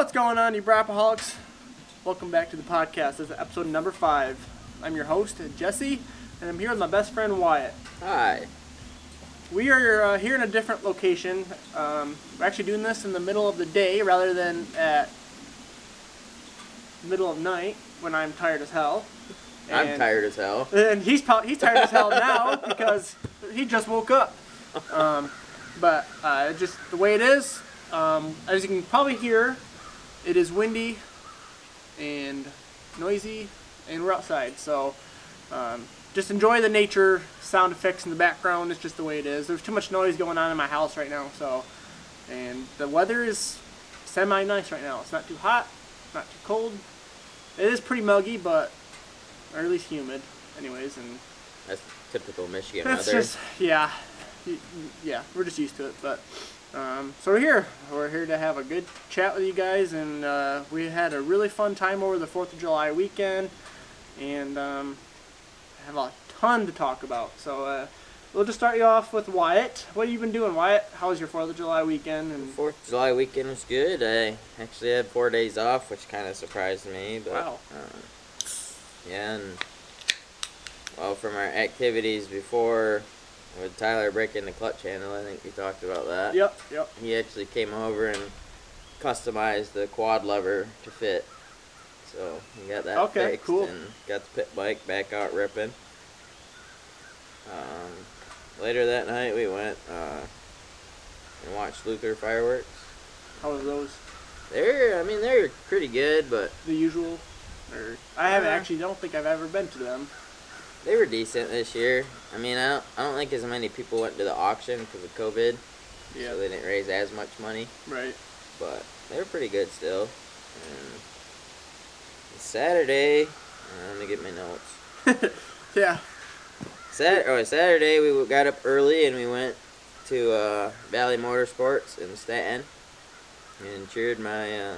What's going on, you Braaapaholics? Welcome back to the podcast. This is episode number 5. I'm your host, Jesse, and I'm here with my best friend, Wyatt. Hi. We are here in a different location. We're actually doing this in the middle of the day rather than at middle of night when I'm tired as hell. I'm tired as hell. And he's tired as hell now because he just woke up. But just the way it is, as you can probably hear, it is windy and noisy, and we're outside. So just enjoy the nature sound effects in the background. It's just the way it is. There's too much noise going on in my house right now. And the weather is semi-nice right now. It's not too hot, not too cold. It is pretty muggy, but or at least humid, anyways. And that's typical Michigan weather. Just, yeah, we're just used to it. But so we're here to have a good chat with you guys, and we had a really fun time over the 4th of July weekend, and have a ton to talk about. So we'll just start you off with Wyatt. What have you been doing, Wyatt? How was your 4th of July weekend? And 4th of July weekend was good. I actually had 4 days off, which kind of surprised me. But, wow. Yeah, and well, from our activities before, with Tyler breaking the clutch handle, I think we talked about that. Yep. He actually came over and customized the quad lever to fit. So we got that fixed. Cool. And got the pit bike back out ripping. Later that night, we went and watched Luther fireworks. How were those? They're pretty good, but the usual. Don't think I've ever been to them. They were decent this year. I don't think as many people went to the auction because of COVID. Yeah. So they didn't raise as much money. Right. But they were pretty good still. And Saturday, let me get my notes. Yeah. Saturday we got up early and we went to Valley Motorsports in Staten and cheered my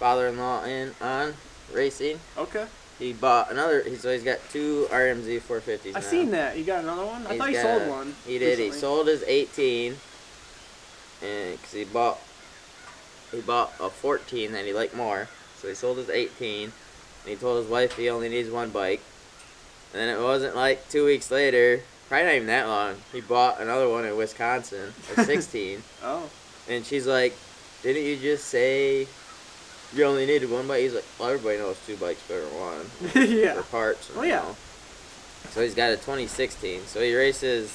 father-in-law on racing. Okay. He bought another, so he's got two RMZ 450s now. I seen that. You got another one? I thought he sold one. He did. Recently. He sold his 18, because he bought a 14 that he liked more. So he sold his 18, and he told his wife he only needs one bike. And then it wasn't like 2 weeks later, probably not even that long, he bought another one in Wisconsin, a 16. Oh. And she's like, didn't you just say you only needed one bike? He's like, well, everybody knows two bikes better than one. Yeah. For parts. Oh, yeah. So he's got a 2016. So he races,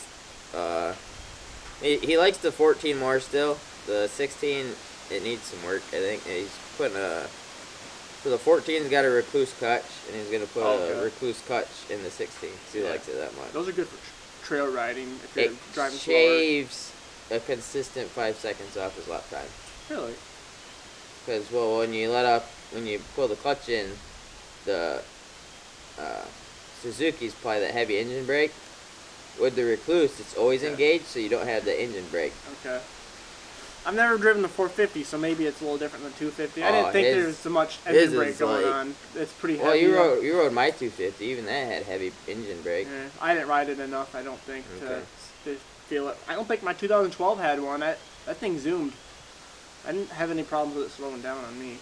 he likes the 14 more still. The 16, it needs some work, I think. He's putting so the 14's got a Recluse clutch, and he's going to put a Recluse clutch in the 16. So he likes it that much. Those are good for trail riding if you're driving slower. It shaves a consistent 5 seconds off his lap time. Really? Because, well, when you pull the clutch in, the Suzuki's apply that heavy engine brake. With the Recluse, it's always engaged, so you don't have the engine brake. Okay. I've never driven the 450, so maybe it's a little different than 250. I didn't think there was so much engine brake going on. It's pretty heavy. Well, you rode my 250. Even that had heavy engine brake. Yeah, I didn't ride it enough, I don't think, to feel it. I don't think my 2012 had one. That thing zoomed. I didn't have any problems with it slowing down on me.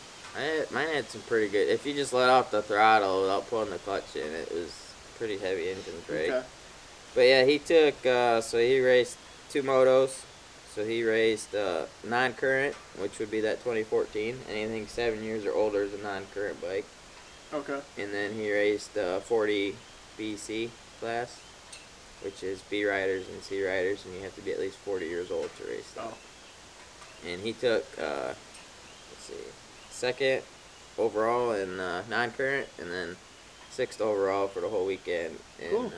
Mine had some pretty good. If you just let off the throttle without pulling the clutch in, it was pretty heavy engine brake. Okay. But yeah, he took. So he raced two motos. So he raced non-current, which would be that 2014. Anything 7 years or older is a non-current bike. Okay. And then he raced the 40 BC class, which is B riders and C riders, and you have to be at least 40 years old to race them. Oh. And he took, second overall in non-current, and then sixth overall for the whole weekend in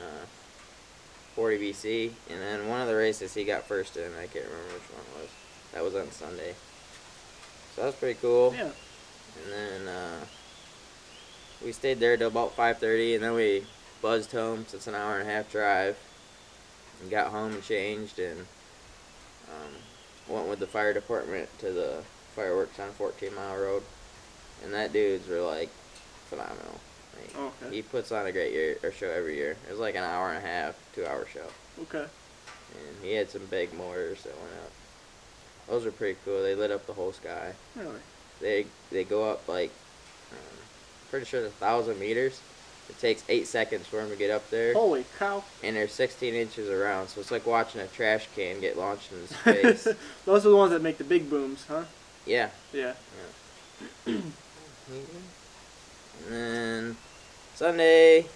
40 BC. And then one of the races he got first in, I can't remember which one it was. That was on Sunday. So that was pretty cool. Yeah. And then we stayed there till about 5:30, and then we buzzed home, so it's an hour and a half drive. And got home and changed, and went with the fire department to the fireworks on 14 Mile Road, and that dude's were like phenomenal. He puts on a great show every year. It was like an hour and a half, 2 hour show. Okay. And he had some big motors that went up. Those were pretty cool. They lit up the whole sky. Really? they go up like, pretty sure 1,000 meters. It takes 8 seconds for them to get up there. Holy cow. And they're 16 inches around, so it's like watching a trash can get launched into space. Those are the ones that make the big booms, huh? Yeah. Yeah. Yeah. And then Sunday,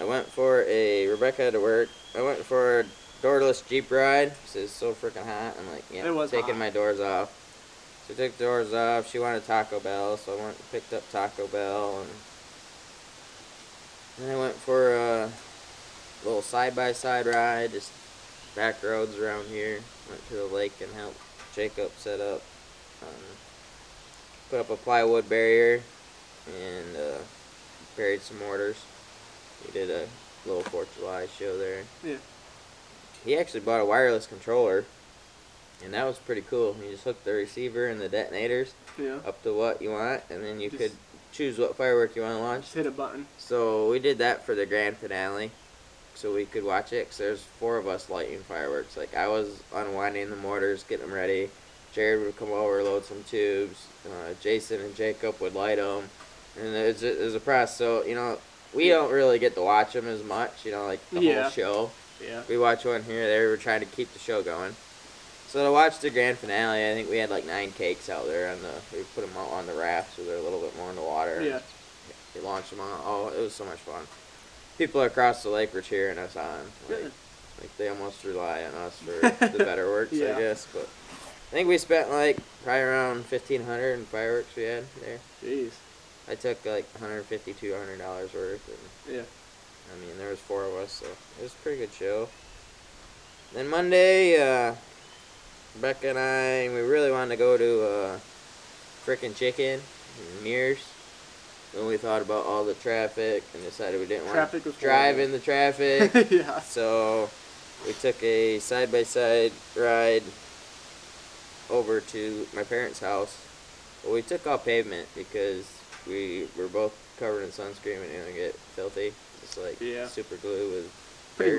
I went for a Rebecca to work. I went for a doorless Jeep ride. This is so freaking hot. I'm like, yeah, I'm taking my doors off. So I took the doors off. She wanted Taco Bell, so I went and picked up Taco Bell. And I went for a little side-by-side ride, just back roads around here. Went to the lake and helped Jacob set up, put up a plywood barrier, and buried some mortars. We did a little 4th of July show there. Yeah. He actually bought a wireless controller, and that was pretty cool. You just hooked the receiver and the detonators up to what you want, and then you could choose what firework you want to launch. Just hit a button. So we did that for the grand finale, so we could watch it, because there's 4 of us lighting fireworks. Like, I was unwinding the mortars, getting them ready. Jared would come over, load some tubes. Jason and Jacob would light them. And it was a press, so, you know, we don't really get to watch them as much, you know, like the whole show. Yeah. We watch one here, there. We're trying to keep the show going. So to watch the grand finale, I think we had like 9 cakes out there, and we put them out on the raft, so they're a little bit more in the water. Yeah. We launched them out. Oh, it was so much fun. People across the lake were cheering us on. Like they almost rely on us for the better works, I guess. But I think we spent like probably around $1,500 in fireworks we had there. Jeez. I took like $150, $200 worth. And, yeah. I mean, there was 4 of us, so it was a pretty good show. Then Monday, Becca and I, we really wanted to go to Frickin' Chicken in Mears. Then we thought about all the traffic and decided we didn't want to drive in the traffic. Yeah. So we took a side-by-side ride over to my parents' house. Well, we took off pavement because we were both covered in sunscreen and didn't get filthy. It's like super glue with dirt. Pretty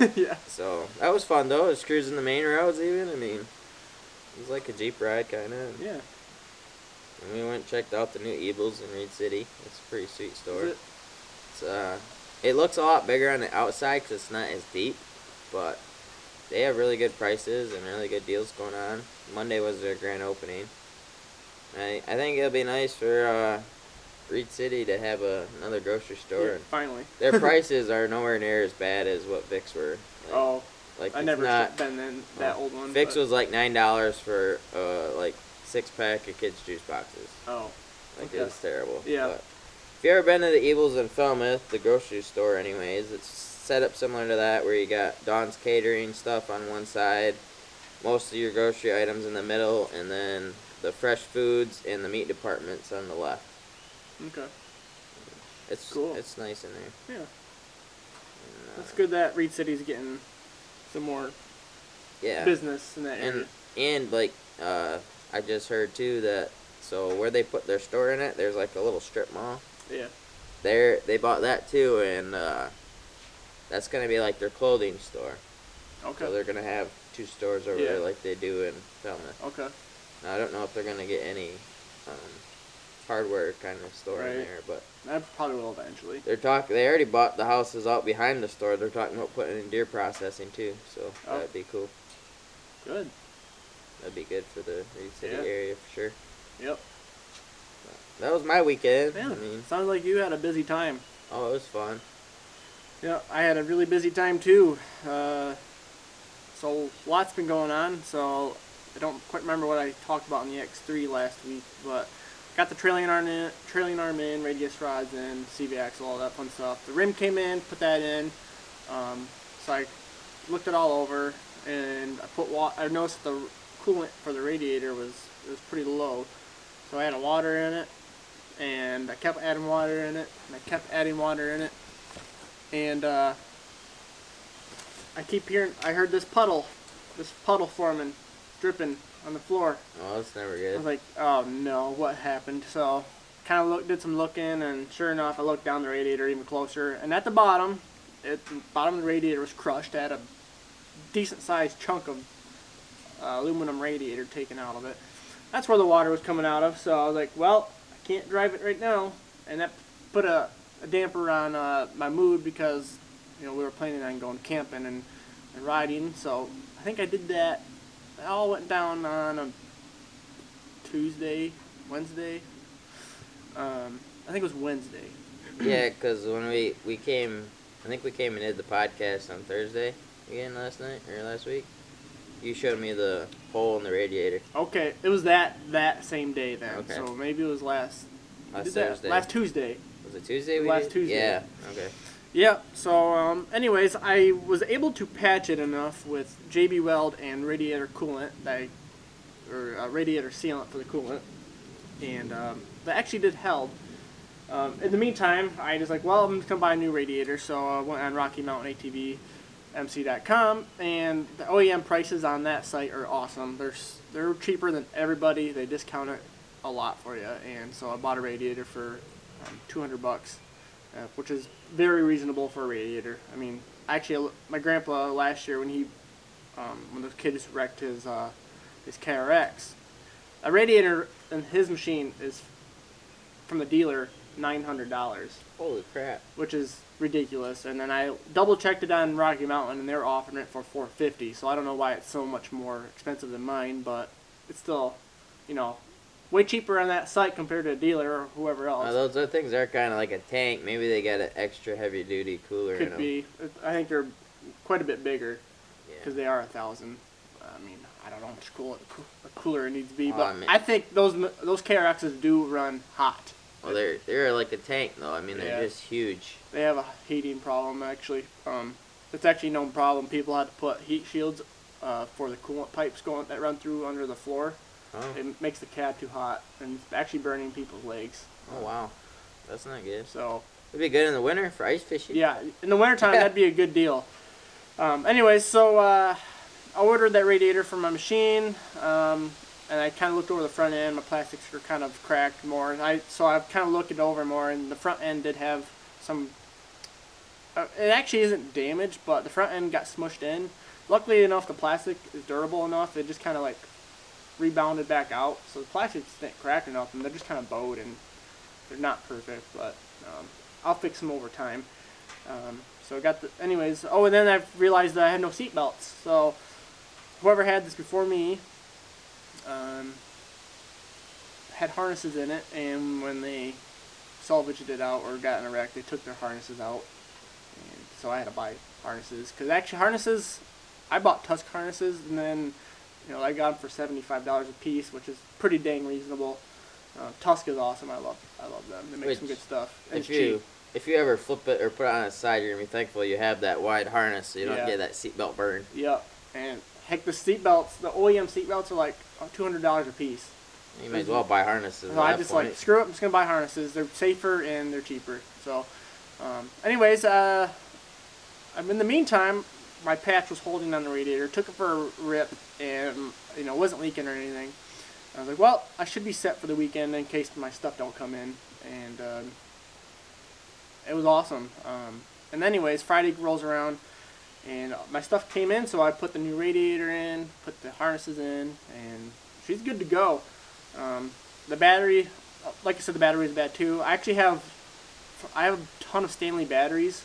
much. Yeah. So that was fun though. It was cruising the main roads even. I mean, it was like a Jeep ride kind of. Yeah. And we went and checked out the new Ebel's in Reed City. It's a pretty sweet store. It's it looks a lot bigger on the outside because it's not as deep, but they have really good prices and really good deals going on. Monday was their grand opening. I think it'll be nice for Reed City to have another grocery store. Yeah, finally. Their prices are nowhere near as bad as what Vicks were. Like, like I never been in that old one. Vicks was like $9 for like 6-pack of kids' juice boxes. Oh. Like, it was terrible. Yeah. But if you ever been to the Ebel's in Falmouth, the grocery store anyways, it's set up similar to that where you got Dawn's Catering stuff on one side, most of your grocery items in the middle, and then the fresh foods and the meat departments on the left. Okay. It's cool. It's nice in there. Yeah. And, it's good that Reed City's getting some more business in that area. And like, I just heard too that where they put their store in it, there's like a little strip mall. Yeah. They bought that too, and that's gonna be like their clothing store. Okay. So they're gonna have 2 stores over there like they do in Falmouth. Okay. Now I don't know if they're gonna get any hardware kind of store in there, but I probably will eventually. They already bought the houses out behind the store. They're talking about putting in deer processing too, so that'd be cool. Good. That'd be good for the Reed City area for sure. Yep. That was my weekend. Yeah, I mean, sounds like you had a busy time. Oh, it was fun. Yeah, I had a really busy time too. So lots been going on. So I don't quite remember what I talked about in the X3 last week, but got the trailing arm in, radius rods in, CV axle, all that fun stuff. The rim came in, put that in. So I looked it all over, and I noticed the coolant for the radiator was pretty low, so I had water in it, and I kept adding water in it, and I kept adding water in it, and I heard this puddle forming, dripping on the floor. Oh, that's never good. I was like, oh no, what happened? So kind of did some looking, and sure enough, I looked down the radiator even closer, and at the bottom, the radiator was crushed. I had a decent sized chunk of aluminum radiator taken out of it. that's where the water was coming out of. So I was like, well, I can't drive it right now. And that put a damper on my mood because, you know, we were planning on going camping and riding. So I think I did that. It all went down on a Tuesday, Wednesday. I think it was Wednesday. Yeah, because when we came, I think we came and did the podcast on Thursday again last night or last week. You showed me the hole in the radiator. Okay, it was that same day then. Okay. So maybe it was last Tuesday. Was it Tuesday? Tuesday. Yeah. Okay. Yeah. So, anyways, I was able to patch it enough with JB Weld and radiator coolant, radiator sealant for the coolant, and that actually did help. In the meantime, I was like, well, I'm just gonna buy a new radiator, so I went on Rocky Mountain ATV. MC.com, and the OEM prices on that site are awesome. They're cheaper than everybody. They discount it a lot for you, and so I bought a radiator for $200, which is very reasonable for a radiator. I mean, actually, my grandpa last year when he when the kids wrecked his KRX, a radiator in his machine is from the dealer $900. Holy crap! Which is ridiculous. And then I double checked it on Rocky Mountain and they're offering it for $450, so I don't know why it's so much more expensive than mine, but it's still, you know, way cheaper on that site compared to a dealer or whoever else. Those other things are kind of like a tank. Maybe they got an extra heavy duty cooler in them. Could be. I think they're quite a bit bigger because they are 1,000. I mean, I don't know how much cooler it needs to be, but I think those KRXs do run hot. Well, they're like a tank, though. I mean, they're just huge. They have a heating problem, actually. It's actually a known problem. People had to put heat shields for the coolant pipes that run through under the floor. Oh. It makes the cab too hot, and it's actually burning people's legs. Oh, wow. That's not good. So it'd be good in the winter for ice fishing. Yeah, in the wintertime, that'd be a good deal. Anyways, so I ordered that radiator for my machine. And I kind of looked over the front end. My plastics were kind of cracked more, and so I kind of looked it over more. And the front end did have some. It actually isn't damaged, but the front end got smushed in. Luckily enough, the plastic is durable enough. It just kind of like rebounded back out, so the plastic didn't crack enough, and they're just kind of bowed, and they're not perfect, but I'll fix them over time. So I got the. Anyways, oh, and then I realized that I had no seat belts. So whoever had this before me. Had harnesses in it, and when they salvaged it out or got in a wreck, they took their harnesses out, and so I had to buy harnesses, because actually harnesses, I bought Tusk harnesses, and then, you know, I got them for $75 a piece, which is pretty dang reasonable. Tusk is awesome. I love them. They make some good stuff. And if you ever flip it or put it on its side, you're going to be thankful you have that wide harness so you don't get that seatbelt burn. Yep, and heck, the seatbelts, the OEM seatbelts are like $200 a piece. You may as well buy harnesses. So I just like, screw it, I'm just going to buy harnesses. They're safer and they're cheaper. So, anyways, in the meantime, my patch was holding on the radiator. Took it for a rip and, you know, wasn't leaking or anything. I was like, well, I should be set for the weekend in case my stuff don't come in. And it was awesome. And anyways, Friday rolls around. And my stuff came in, so I put the new radiator in, put the harnesses in, and she's good to go. The battery, like I said, the battery is bad too. I have a ton of Stanley batteries,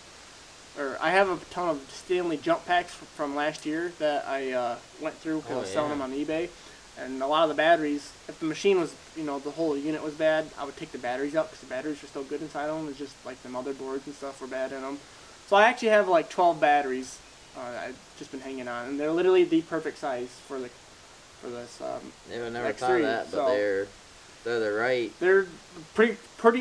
or I have a ton of Stanley jump packs from last year that I went through because I was selling them on eBay. And a lot of the batteries, if the machine was, you know, the whole unit was bad, I would take the batteries out because the batteries were still good inside of them. It's just like the motherboards and stuff were bad in them. So I actually have like 12 batteries. I've just been hanging on, and they're literally the perfect size for this. They would never X3, thought of that, but so they're right. They're pretty.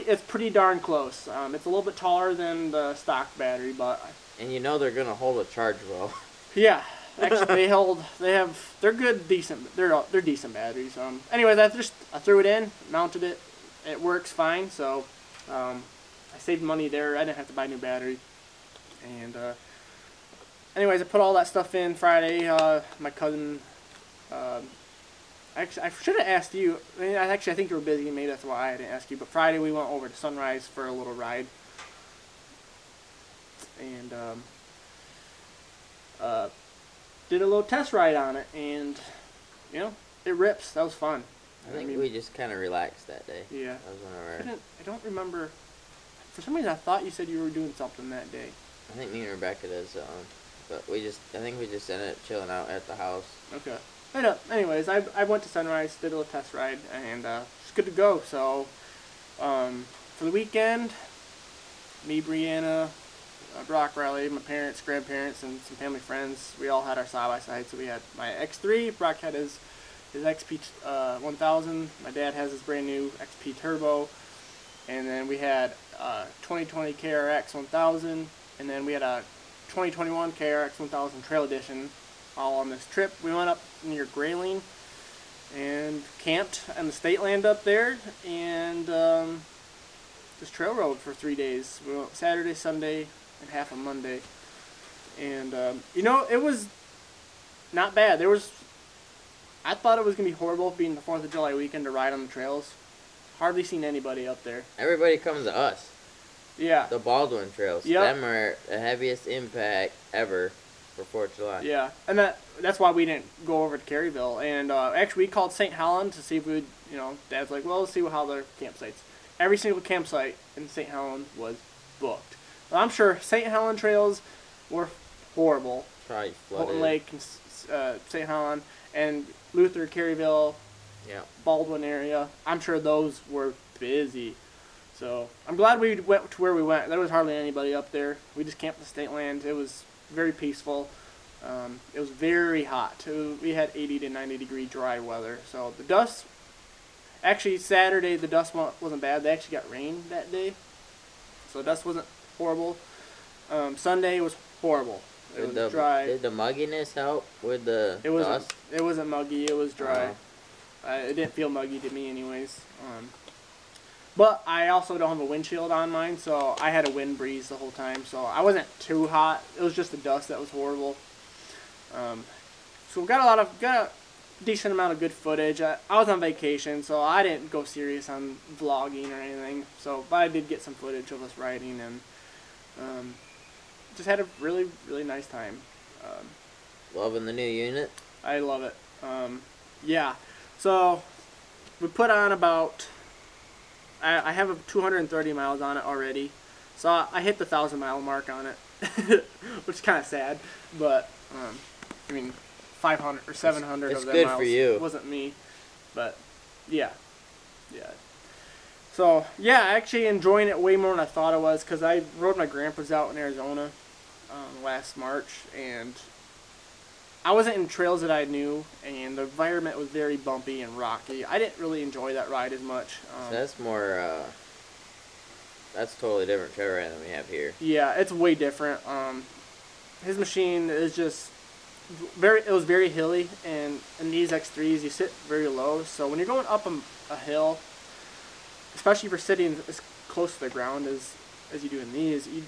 It's pretty darn close. It's a little bit taller than the stock battery, but and you know they're gonna hold a charge well. Yeah, actually they're good, decent. They're decent batteries. Anyway, I threw it in, mounted it. It works fine. So, I saved money there. I didn't have to buy new batteries. And anyways, I put all that stuff in Friday. My cousin, I should have asked you. I think you were busy. Maybe that's why I didn't ask you. But Friday we went over to Sunrise for a little ride, and did a little test ride on it. And you know, it rips. That was fun. I think we just kind of relaxed that day. Yeah. That was one of our... I don't remember. For some reason, I thought you said you were doing something that day. I think me and Rebecca did something. But we just, I think we just ended up chilling out at the house. Okay. I know. Anyways, I went to Sunrise, did a little test ride, and it's good to go. So, for the weekend, me, Brianna, Brock, Riley, my parents, grandparents, and some family friends, we all had our side-by-side. So we had my X3, Brock had his XP1000, my dad has his brand new XP Turbo, and then we had 2020 KRX1000, and then we had a 2021 KRX1000 Trail Edition all on this trip. We went up near Grayling and camped on the state land up there, and just trail rode for 3 days. We went Saturday, Sunday, and half a Monday. And, you know, it was not bad. There was, I thought it was going to be horrible being the 4th of July weekend to ride on the trails. Hardly seen anybody up there. Everybody comes to us. Yeah. The Baldwin trails. Yep. Them are the heaviest impact ever for 4th of July. Yeah. And that's why we didn't go over to Carrieville. And actually, we called St. Helen to see if we would, you know, Dad's like, well, let's see how their campsites. Every single campsite in St. Helen was booked. Well, I'm sure St. Helen trails were horrible. Probably flooded. Houghton Lake, St. Helen, and Luther, Carrieville, yeah. Baldwin area. I'm sure those were busy. So I'm glad we went to where we went. There was hardly anybody up there. We just camped the state land. It was very peaceful. It was very hot. We had 80 to 90 degree dry weather. So the dust... Actually, Saturday, the dust wasn't bad. They actually got rain that day. So the dust wasn't horrible. Sunday was horrible. It was dry. Did the mugginess help with the dust? It wasn't muggy. It was dry. It didn't feel muggy to me anyways. But I also don't have a windshield on mine, so I had a wind breeze the whole time. So I wasn't too hot. It was just the dust that was horrible. So we got a lot of... decent amount of good footage. I was on vacation, so I didn't go serious on vlogging or anything, but I did get some footage of us riding, and just had a really, really nice time. Loving the new unit? I love it. Yeah. So, we put on about, I have 230 miles on it already, so I hit the 1,000 mile mark on it, which is kind of sad, but, I mean... 500 or 700 of them miles. It wasn't me, but yeah. So yeah, actually enjoying it way more than I thought I was, because I rode my grandpa's out in Arizona last March, and I wasn't in trails that I knew, and the environment was very bumpy and rocky. I didn't really enjoy that ride as much. So that's more. That's totally different trail ride than we have here. Yeah, it's way different. His machine is just. It was very hilly, and in these X3s you sit very low, so when you're going up a hill, especially if you're sitting as close to the ground as you do in these, you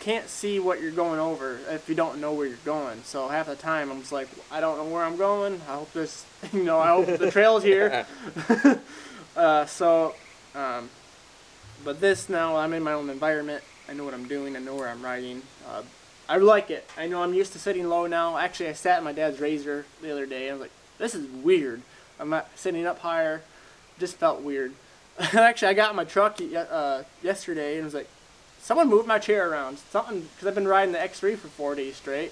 can't see what you're going over if you don't know where you're going. So half the time I'm just like, I don't know where I'm going. I hope this, you know, I hope the trail's here. But this now, I'm in my own environment. I know what I'm doing. I know where I'm riding. I like it. I know I'm used to sitting low now. Actually, I sat in my dad's Razer the other day, and I was like, this is weird. I'm not sitting up higher. Just felt weird. Actually, I got in my truck yesterday, and I was like, someone moved my chair around. Something, because I've been riding the X3 for 4 days straight.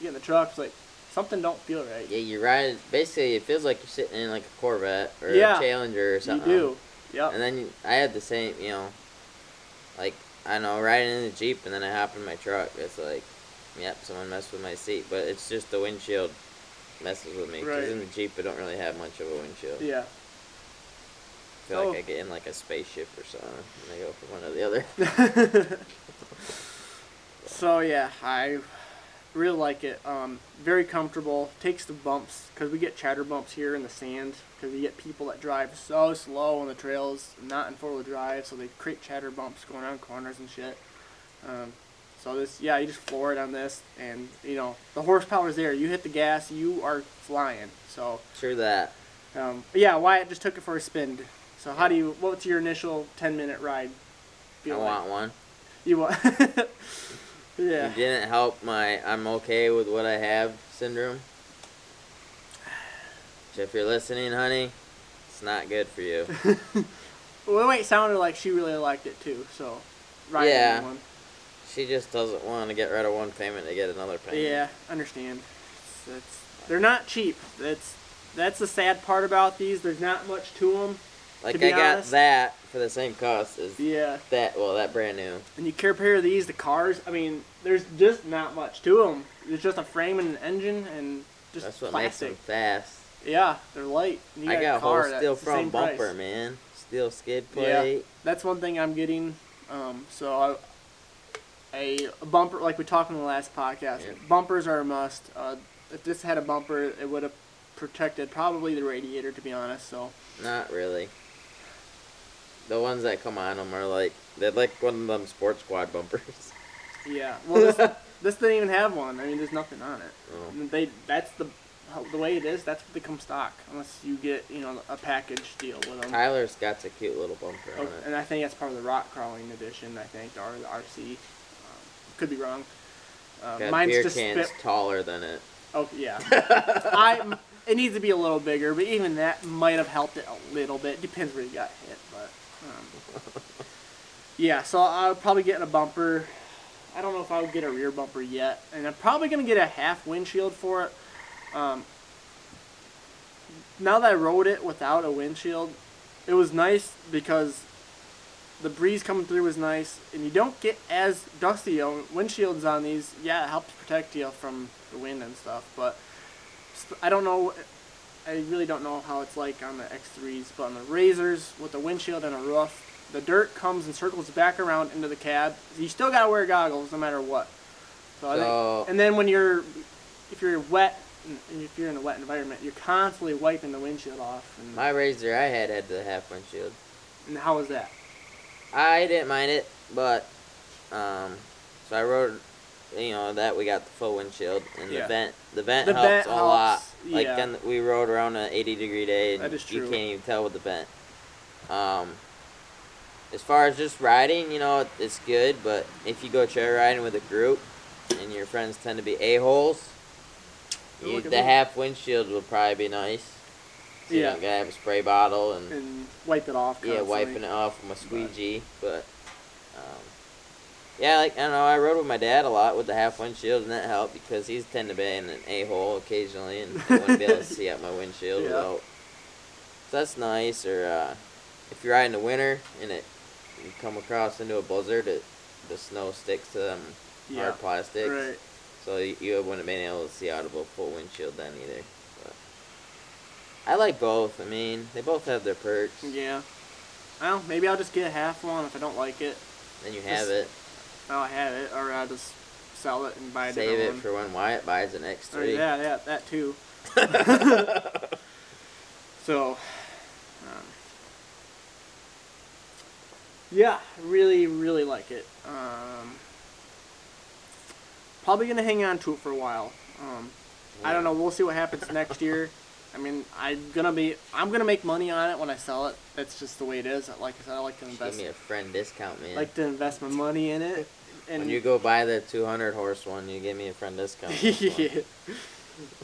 You get in the truck, it's like, something don't feel right. Yeah, you ride, basically, it feels like you're sitting in like a Corvette or a Challenger or something. You do. Yep. And then I had the same, you know, like, I don't know, riding in the Jeep, and then I hop in my truck. It's like... Yep, someone messed with my seat, but it's just the windshield messes with me. Because in the Jeep, I don't really have much of a windshield. Yeah. I feel like I get in like a spaceship or something, and I go from one to the other. So, yeah, I really like it. Very comfortable. Takes the bumps, because we get chatter bumps here in the sand, because we get people that drive so slow on the trails, not in four-wheel drive, so they create chatter bumps going around corners and shit. So this, yeah, you just floor it on this, and, you know, the horsepower's there. You hit the gas, you are flying, so. Sure that. Yeah, Wyatt just took it for a spin. So how do you, what's your initial 10-minute ride feel like? I want one. You want? Yeah. You didn't help my I'm okay with what I have syndrome. So if you're listening, honey, It's not good for you. Well, it sounded like she really liked it too, so Ryan yeah. One. She just doesn't want to get rid of one payment to get another payment. Yeah, understand. They're not cheap. That's the sad part about these. There's not much to them. Like, I got that for the same cost as that, well, that brand new. And you compare these to cars, I mean, there's just not much to them. There's just a frame and an engine and just plastic. That's what makes them fast. Yeah, they're light. I got a whole steel front bumper, man. Steel skid plate. Yeah, that's one thing I'm getting. A bumper, like we talked in the last podcast, yeah. Bumpers are a must. If this had a bumper, it would have protected probably the radiator, to be honest. So not really. The ones that come on them are like, they're like one of them sports quad bumpers. Yeah, well, this didn't even have one. I mean, there's nothing on it. Oh. I mean, that's the way it is. That's what they come stock, unless you get a package deal with them. Tyler's got a cute little bumper on it, and I think that's part of the rock crawling edition. I think the RC. Could be wrong. Mine's beer just cans taller than it. Oh yeah. It needs to be a little bigger, but even that might have helped it a little bit. Depends where you got hit, but yeah. So I'll probably get a bumper. I don't know if I would get a rear bumper yet, and I'm probably gonna get a half windshield for it. Now that I rode it without a windshield, it was nice because the breeze coming through was nice, and you don't get as dusty. Windshields on these, yeah, it helps protect you from the wind and stuff, but I don't know, I really don't know how it's like on the X3s, but on the Razers, with the windshield and a roof, the dirt comes and circles back around into the cab. You still gotta wear goggles no matter what. So I think, and then if you're wet, and if you're in a wet environment, you're constantly wiping the windshield off. And my Razer I had the half windshield. And how was that? I didn't mind it, but, so I rode, that we got the full windshield, and yeah. the vent helps a lot. Yeah. Like, then we rode around an 80-degree day, and you can't even tell with the vent. As far as just riding, it's good, but if you go trail riding with a group, and your friends tend to be a-holes, the half windshield will probably be nice. So yeah, you gotta have a spray bottle and wipe it off. Constantly. Yeah, wiping it off with a squeegee. But yeah, like I don't know, I rode with my dad a lot with the half windshield, and that helped because he's tend to be in an a-hole occasionally, and I wouldn't be able to see out my windshield without. So that's nice. Or if you're riding in the winter and you come across into a blizzard, the snow sticks to them hard plastics. Right. So you wouldn't have been able to see out of a full windshield then either. I like both. I mean, they both have their perks. Yeah. Well, maybe I'll just get a half one if I don't like it. Then you have it. I'll have it, or I'll just sell it and buy a different one. Save it for when Wyatt buys an X3. Or yeah, that too. So, yeah, really, really like it. Probably going to hang on to it for a while. I don't know. We'll see what happens next year. I mean, I'm gonna make money on it when I sell it. That's just the way it is. Like I said, I like to invest. Give me a friend discount, man. I like to invest my money in it. And when you go buy the 200 horse one, you give me a friend discount. Yeah.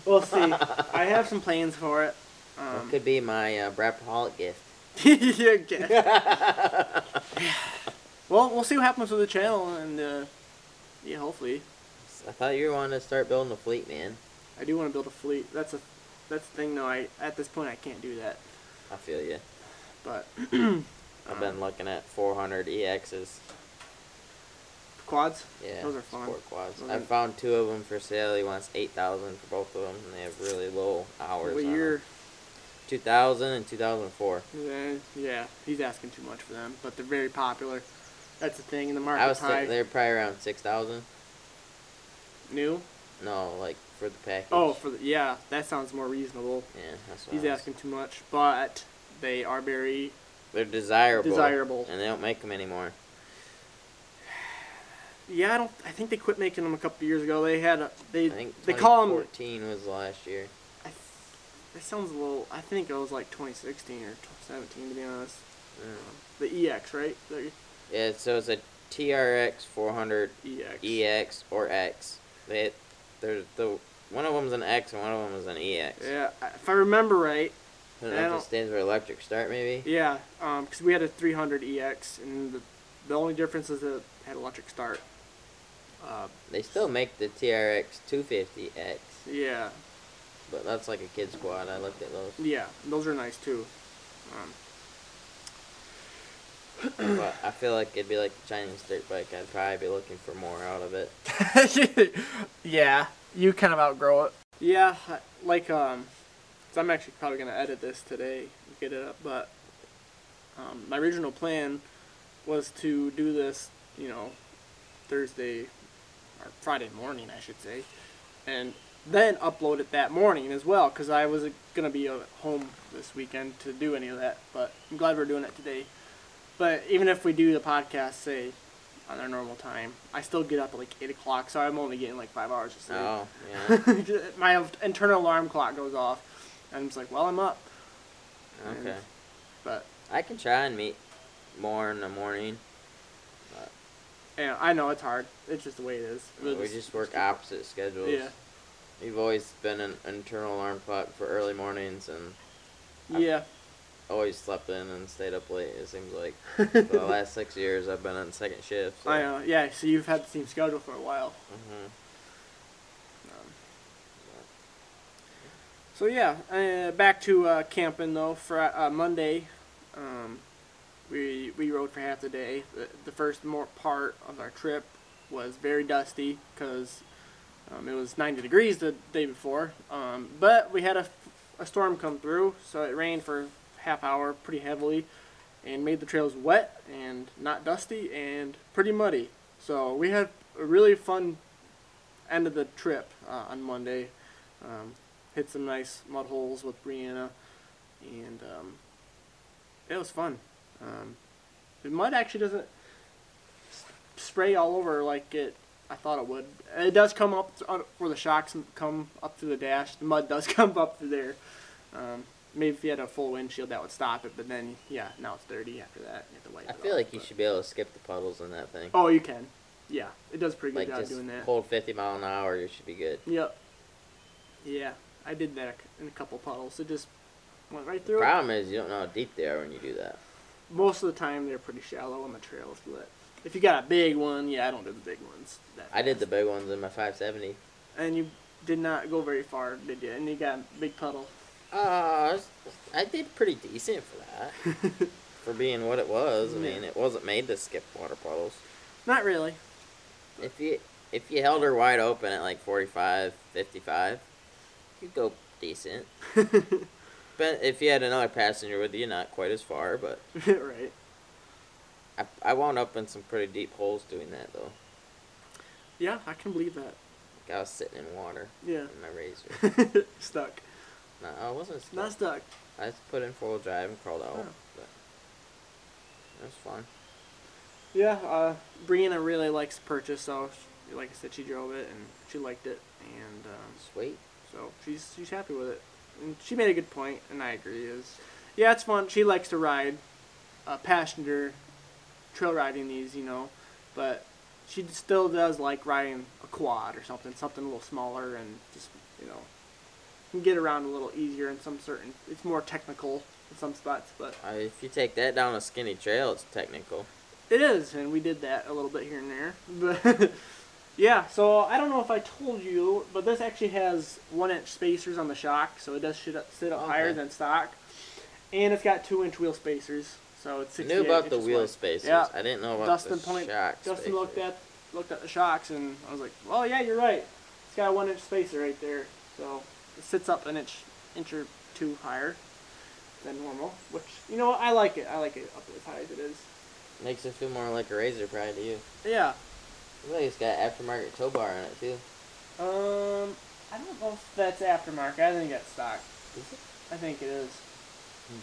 We'll see. I have some plans for it. It could be my Braaapaholic gift. Your gift. Well, we'll see what happens with the channel, and yeah, hopefully. I thought you wanted to start building a fleet, man. I do want to build a fleet. That's the thing, though. At this point, I can't do that. I feel you. But I've been looking at 400 EXs. Quads? Yeah. Those are fun. Sport quads. I found two of them for sale. He wants 8,000 for both of them, and they have really low hours. What year? 2000 and 2004. Yeah, he's asking too much for them, but they're very popular. That's the thing in the market. I was thinking they're probably around 6,000. New? No, like. For the package. Oh, that sounds more reasonable. Yeah, that's what he's asking too much, but they are very. They're desirable. And they don't make them anymore. Yeah, I think they quit making them a couple of years ago. They had. I think they call them. 2014 was last year. That sounds a little. I think it was like 2016 or 2017, to be honest. The EX, right? Yeah, so it's a TRX 400 EX or X. One of them's an X and one of them is an EX. Yeah, if I remember right, I don't know if it stands for electric start, maybe? Yeah, because we had a 300 EX, and the only difference is that it had electric start. They still make the TRX 250X. Yeah. But that's like a kid squad. I looked at those. Yeah, those are nice, too. But I feel like it'd be like the Chinese dirt bike. I'd probably be looking for more out of it. Yeah, you kind of outgrow it. Yeah, like, so I'm actually probably going to edit this today and get it up, but my original plan was to do this, you know, Thursday or Friday morning, I should say, and then upload it that morning as well, because I wasn't going to be at home this weekend to do any of that, but I'm glad we're doing it today. But even if we do the podcast, say, on our normal time, I still get up at like 8 o'clock, so I'm only getting like 5 hours of sleep. Oh, yeah. My internal alarm clock goes off, and I'm just like, well, I'm up. Okay. And, but I can try and meet more in the morning. But yeah, I know, it's hard. It's just the way it is. We just work opposite schedules. Yeah. We've always been an internal alarm clock for early mornings, and yeah. Always slept in and stayed up late, it seems like. For the last 6 years, I've been on second shift. So. I know, yeah, so you've had the same schedule for a while. Mm-hmm. So, yeah, back to camping, though. For Monday, we rode for half the day. The first part of our trip was very dusty because it was 90 degrees the day before. But we had a storm come through, so it rained for half hour pretty heavily and made the trails wet and not dusty and pretty muddy. So we had a really fun end of the trip on Monday. Hit some nice mud holes with Brianna, and it was fun. The mud actually doesn't spray all over like I thought it would. It does come up where the shocks come up through the dash. The mud does come up through there. Maybe if you had a full windshield, that would stop it. But then, yeah, now it's dirty after that. You have to wipe it off. I feel like you should be able to skip the puddles in that thing. Oh, you can. Yeah, it does a pretty good job doing that. Like, just hold 50 mile an hour, you should be good. Yep. Yeah, I did that in a couple puddles. It just went right through. The problem is you don't know how deep they are when you do that. Most of the time, they're pretty shallow on the trail. If you got a big one, yeah, I don't do the big ones. I did the big ones in my 570. And you did not go very far, did you? And you got a big puddle. I did pretty decent for that. For being what it was. I mean, it wasn't made to skip water puddles. Not really. If you held her wide open at like 45, 55, you'd go decent. But if you had another passenger with you, not quite as far, but right. I wound up in some pretty deep holes doing that, though. Yeah, I can believe that. Like, I was sitting in water. Yeah. In my Razer. Stuck. No, I wasn't stuck. Not stuck. I just put in four-wheel drive and crawled out. Oh. But it was fun. Yeah, Brianna really likes the purchase, so like I said, she drove it, and she liked it. And sweet. So she's happy with it. And she made a good point, and I agree. Yeah, it's fun. She likes to ride passenger trail riding these, you know, but she still does like riding a quad or something a little smaller and just, you know, can get around a little easier in some certain, it's more technical in some spots, but if you take that down a skinny trail, it's technical. It is, and we did that a little bit here and there, but yeah, so I don't know if I told you, but this actually has 1-inch spacers on the shock, so it does sit up higher than stock, and it's got 2-inch wheel spacers. So it's 68 inches. I knew about the wheel spacers. Yeah. I didn't know about the shock spacers. Dustin looked at the shocks, and I was like, well, yeah, you're right. It's got a 1-inch spacer right there. So it sits up an inch or two higher than normal, which, you know what, I like it. I like it up as high as it is. Makes it feel more like a Razer probably to you. Yeah. I feel like it's got an aftermarket tow bar on it, too. I don't know if that's aftermarket. I think that's stock. Is it? I think it is. Hmm.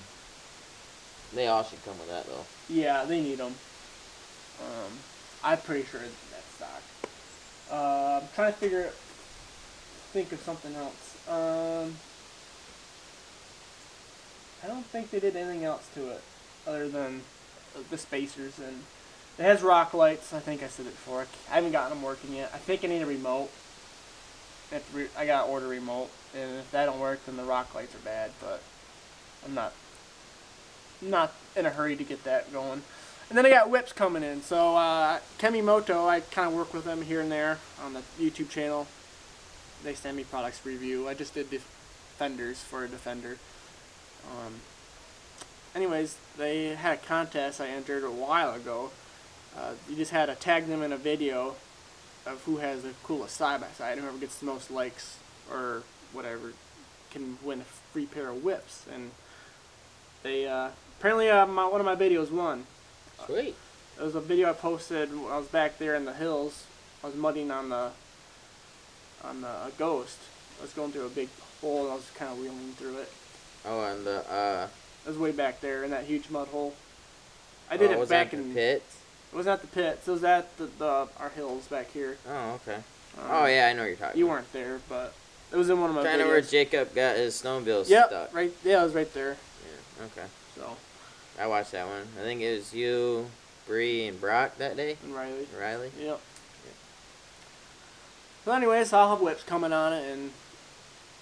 They all should come with that, though. Yeah, they need them. I'm pretty sure that's stock. I'm trying to think of something else. I don't think they did anything else to it other than the spacers. And it has rock lights. I think I said it before. I haven't gotten them working yet. I think I need a remote. I gotta order a remote. And if that don't work, then the rock lights are bad, but I'm not in a hurry to get that going. And then I got whips coming in. So Kemimoto, I kind of work with them here and there on the YouTube channel. They send me products for review. I just did Defenders for a Defender. Anyways, they had a contest I entered a while ago. You just had to tag them in a video of who has the coolest side-by-side. Whoever gets the most likes or whatever can win a free pair of whips. And they apparently one of my videos won. Sweet. It was a video I posted when I was back there in the hills. I was mudding on the Ghost. I was going through a big hole and I was kind of wheeling through it. Oh, and the it was way back there in that huge mud hole. I did it back in the pits. It was at the pits. It was at the our hills back here. Oh, okay. Oh yeah, I know what you're talking. You weren't there, but it was in one of my. Kind of where Jacob got his snowmobile stuck. Right. Yeah, it was right there. Yeah. Okay. So. I watched that one. I think it was you, Bree, and Brock that day. And Riley. Riley. Yep. Yeah. Well, anyways, I'll have whips coming on it, and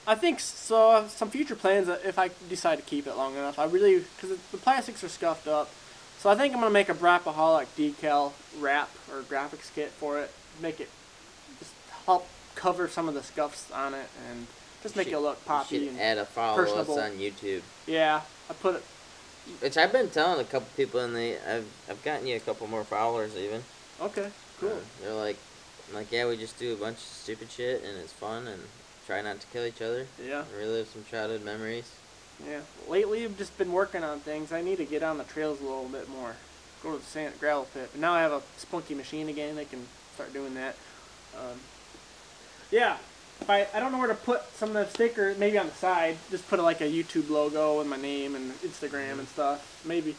I think so. Some future plans if I decide to keep it long enough. I really, because the plastics are scuffed up, so I think I'm gonna make a Braaapaholic decal wrap or graphics kit for it. Make it just help cover some of the scuffs on it, and just make it look poppy. You should add a follow-up on YouTube. Yeah, I put it. Which I've been telling a couple people, and I've gotten you a couple more followers even. Okay, cool. They're like yeah, we just do a bunch of stupid shit, and it's fun, and try not to kill each other. Yeah. And relive some childhood memories. Yeah. Lately, I've just been working on things. I need to get on the trails a little bit more. Go to the sand gravel pit. But now I have a spunky machine again. I can start doing that. Yeah. If I don't know where to put some of the sticker, maybe on the side, just put like a YouTube logo and my name and Instagram and stuff. Maybe you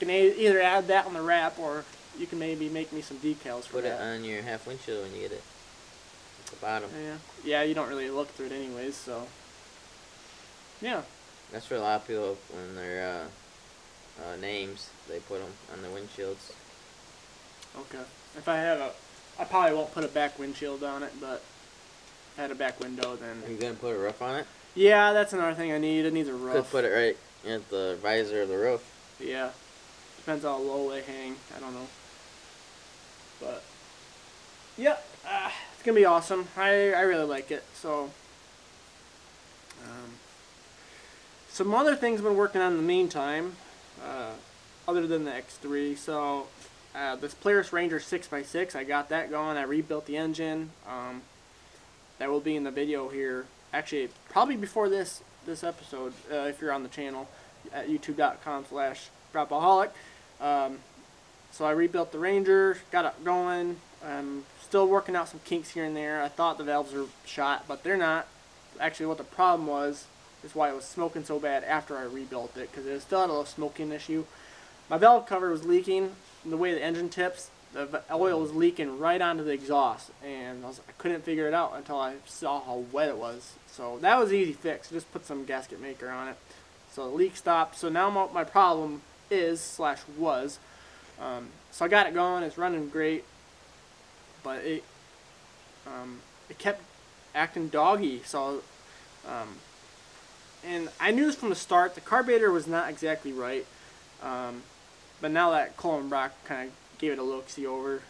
can either add that on the wrap, or you can maybe make me some decals for that. Put it on your half windshield when you get it. At the bottom. Yeah. Yeah, you don't really look through it anyways, so. Yeah. That's for a lot of people, when their names, they put them on the windshields. Okay. If I have I probably won't put a back windshield on it, but. Had a back window, then. Are you gonna put a roof on it? Yeah, that's another thing I need. I need a roof. Could put it right at the visor of the roof. Yeah, depends how low they hang. I don't know, but yeah, it's gonna be awesome. I really like it. So, some other things I've been working on in the meantime, other than the X3. So, this Polaris Ranger 6x6, I got that going. I rebuilt the engine. That will be in the video here, actually probably before this episode, if you're on the channel at youtube.com/Braaapaholic. So I rebuilt the Ranger, got it going. I'm still working out some kinks here and there. I thought the valves were shot, but they're not. Actually, what the problem was is why it was smoking so bad after I rebuilt it, because it still had a little smoking issue. My valve cover was leaking, and the way the engine tips, the oil was leaking right onto the exhaust, and I couldn't figure it out until I saw how wet it was. So that was an easy fix. Just put some gasket maker on it. So the leak stopped. So now my problem is /was. So I got it going. It's running great, but it kept acting doggy. So and I knew this from the start. The carburetor was not exactly right, but now that Cole and Brock kind of gave it a look-see over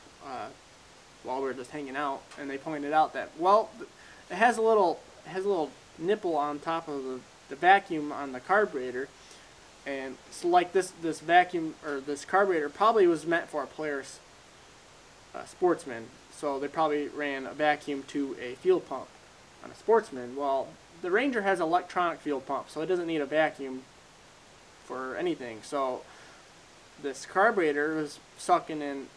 while we were just hanging out, and they pointed out that, well, it has a little nipple on top of the vacuum on the carburetor, and so like this vacuum or this carburetor probably was meant for a Polaris Sportsman, so they probably ran a vacuum to a fuel pump on a Sportsman. Well, the Ranger has an electronic fuel pump, so it doesn't need a vacuum for anything. So this carburetor was sucking in,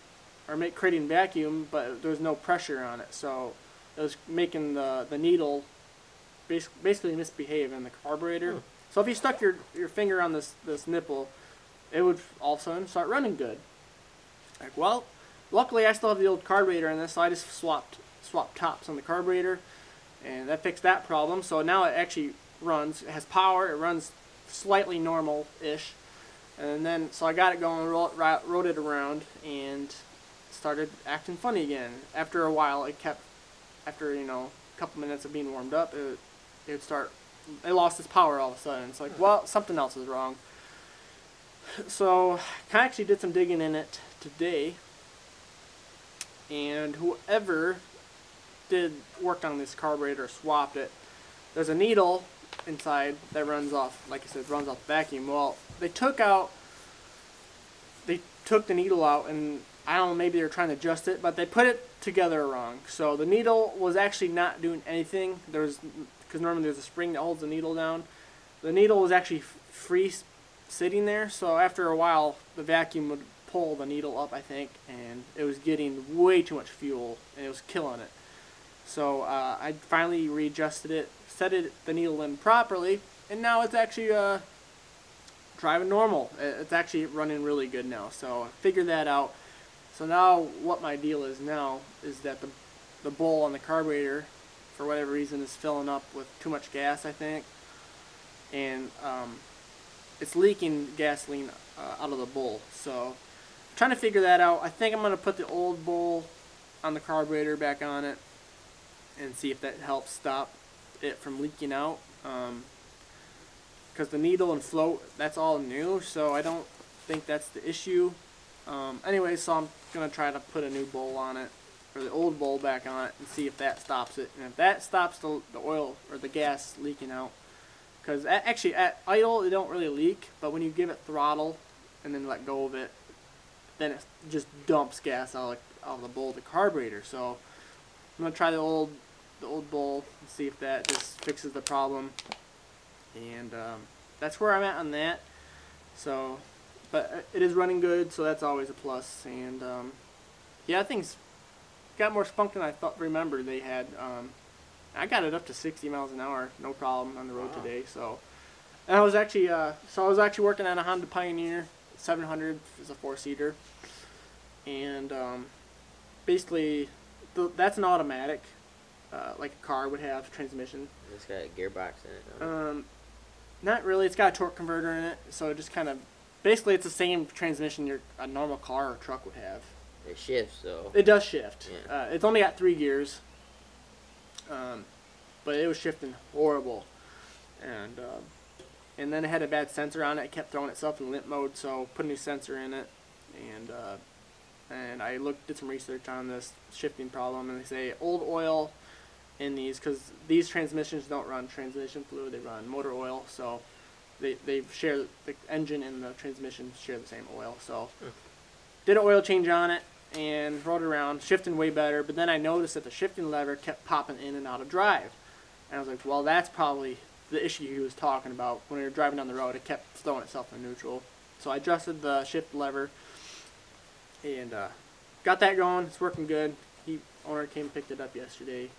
or creating vacuum, but there was no pressure on it, so it was making the needle basically misbehave in the carburetor. Hmm. So if you stuck your finger on this nipple, it would all of a sudden start running good. Like, well, luckily I still have the old carburetor in this, so I just swapped tops on the carburetor, and that fixed that problem. So now it actually runs. It has power. It runs slightly normal-ish. And then, so I got it going, rode it around, and started acting funny again. After a while, it kept, after, you know, a couple minutes of being warmed up, it would start it lost its power all of a sudden. It's like, well, something else is wrong. So I actually did some digging in it today, and whoever did work on this carburetor swapped it. There's a needle inside that runs off, like I said, runs off the vacuum. Well, they took the needle out, and I don't know, maybe they were trying to adjust it, but they put it together wrong. So the needle was actually not doing anything. Because normally there's a spring that holds the needle down. The needle was actually free sitting there, so after a while the vacuum would pull the needle up, I think, and it was getting way too much fuel and it was killing it. So I finally readjusted it, set it, the needle in properly, and now it's actually driving normal. It's actually running really good now, so I figured that out. So now what my deal is now is that the bowl on the carburetor, for whatever reason, is filling up with too much gas, I think, and it's leaking gasoline out of the bowl. So I'm trying to figure that out. I think I'm going to put the old bowl on the carburetor back on it and see if that helps stop it from leaking out, because the needle and float, that's all new, so I don't think that's the issue. Anyway, so I'm going to try to put a new bowl on it, or the old bowl back on it, and see if that stops it. And if that stops the oil or the gas leaking out, because actually at idle it don't really leak, but when you give it throttle and then let go of it, then it just dumps gas out of the bowl of the carburetor. So I'm going to try the old bowl and see if that just fixes the problem. And that's where I'm at on that. So, but it is running good, so that's always a plus. And yeah, things got more spunk than I thought. Remember, they had. I got it up to 60 miles an hour, no problem on the road today. So, and I was actually, I was actually working on a Honda Pioneer 700, is a four-seater, and basically, that's an automatic, like a car would have transmission. It's got a gearbox in it. Not really. It's got a torque converter in it, so it just kind of, basically, it's the same transmission a normal car or truck would have. It shifts, though. It does shift. Yeah. It's only got 3 gears. But it was shifting horrible, and then it had a bad sensor on it. It kept throwing itself in limp mode, so put a new sensor in it, and I did some research on this shifting problem, and they say old oil in these, because these transmissions don't run transmission fluid, they run motor oil, so they share, the engine and the transmission share the same oil. So did an oil change on it and rode around, shifting way better, but then I noticed that the shifting lever kept popping in and out of drive, and I was like, well, that's probably the issue he was talking about. When we were driving down the road, it kept throwing itself in neutral, so I adjusted the shift lever and got that going. It's working good. The owner came and picked it up yesterday,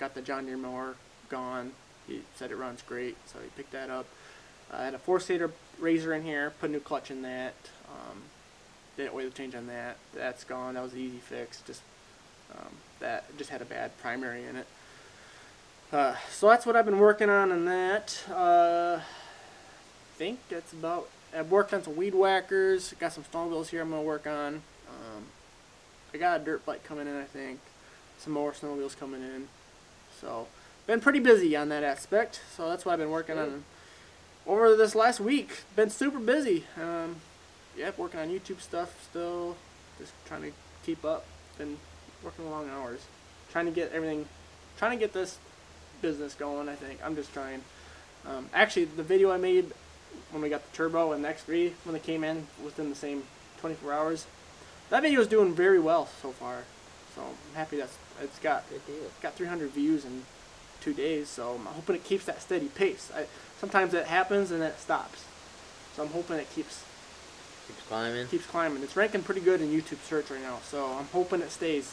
got the John Deere mower gone. He said it runs great, so he picked that up. I had a 4-seater Razer in here, put a new clutch in that. Did oil change on that. That's gone. That was an easy fix. Just that just had a bad primary in it. So that's what I've been working on in that. I think that's about. I've worked on some weed whackers. Got some snowmobiles here I'm gonna work on. I got a dirt bike coming in, I think. Some more snowmobiles coming in. So been pretty busy on that aspect. So that's what I've been working on over this last week. Been super busy. Yep, working on YouTube stuff still, just trying to keep up, been working long hours, trying to get everything, trying to get this business going, I think. I'm just trying. Actually, the video I made when we got the Turbo and the X3, when they came in within the same 24 hours, that video is doing very well so far, so I'm happy that it's got 300 views in 2 days, so I'm hoping it keeps that steady pace. Sometimes it happens and then it stops, so I'm hoping it keeps climbing. Keeps climbing. It's ranking pretty good in YouTube search right now, so I'm hoping it stays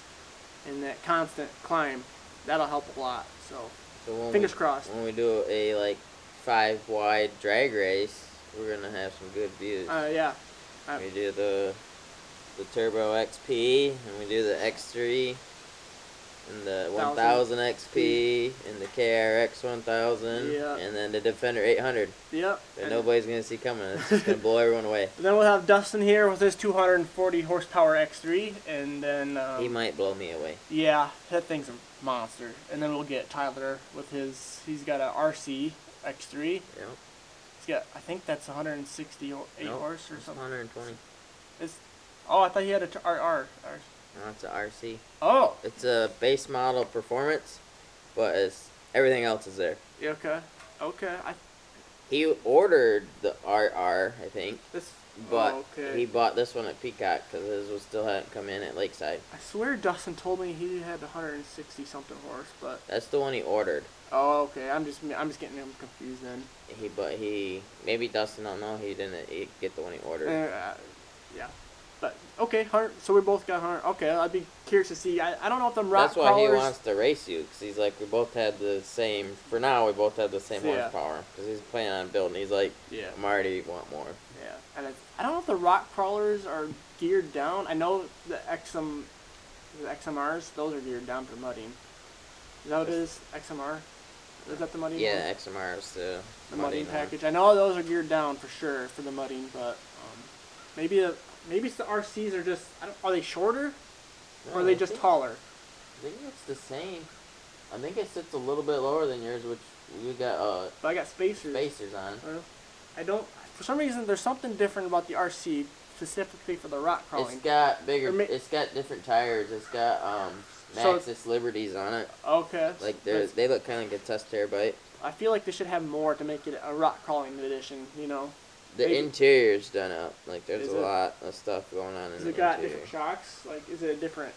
in that constant climb. That'll help a lot. So fingers crossed. When we do a like 5-wide drag race, we're gonna have some good views. Yeah. We do the Turbo XP, and we do the X3, and the 1000 XP, and the KRX 1000, and then the Defender 800. Yep. That nobody's gonna see coming. It's just gonna blow everyone away. And then we'll have Dustin here with his 240 horsepower X3, and then he might blow me away. Yeah, that thing's a monster. And then we'll get Tyler with his. He's got a RC, X3? Yeah. It's got, I think that's 168 horse or something. 120. It's, oh, I thought he had a RR. No, it's a RC. Oh. It's a base model performance, but it's, everything else is there. Yeah, okay. Okay. He ordered the RR, I think. He bought this one at Peacock because his was still hadn't come in at Lakeside. I swear Dustin told me he had 160 something horse, but that's the one he ordered. Oh, okay. I'm just getting him confused then. But maybe Dustin don't know he didn't get the one he ordered. Yeah, but okay, 100. So we both got 100. Okay, I'd be curious to see. I don't know if them rock. That's why he wants to race you because he's like we both had the same. For now, we both had the same horsepower because he's planning on building. He's like, yeah, I'm already want more. Yeah, and I don't know if the rock crawlers are geared down. I know the XMRs, those are geared down for mudding. Is that what it is? XMR? Is that the mudding? Yeah, one? XMR is the mudding package. One. I know those are geared down for sure for the mudding, but maybe it's the RCs are just. Are they shorter? No, or are they just taller? I think it's the same. I think it sits a little bit lower than yours, which you got. But I got spacers on. I don't. For some reason, there's something different about the RC specifically for the rock crawling. It's got bigger. It's got different tires. It's got Maxxis Liberties on it. Okay. Like they look kind of like a test terabyte. I feel like they should have more to make it a rock crawling edition. You know. The interior's done up. Like there's a lot of stuff going on in the interior. Has it got different shocks? Like is it a different?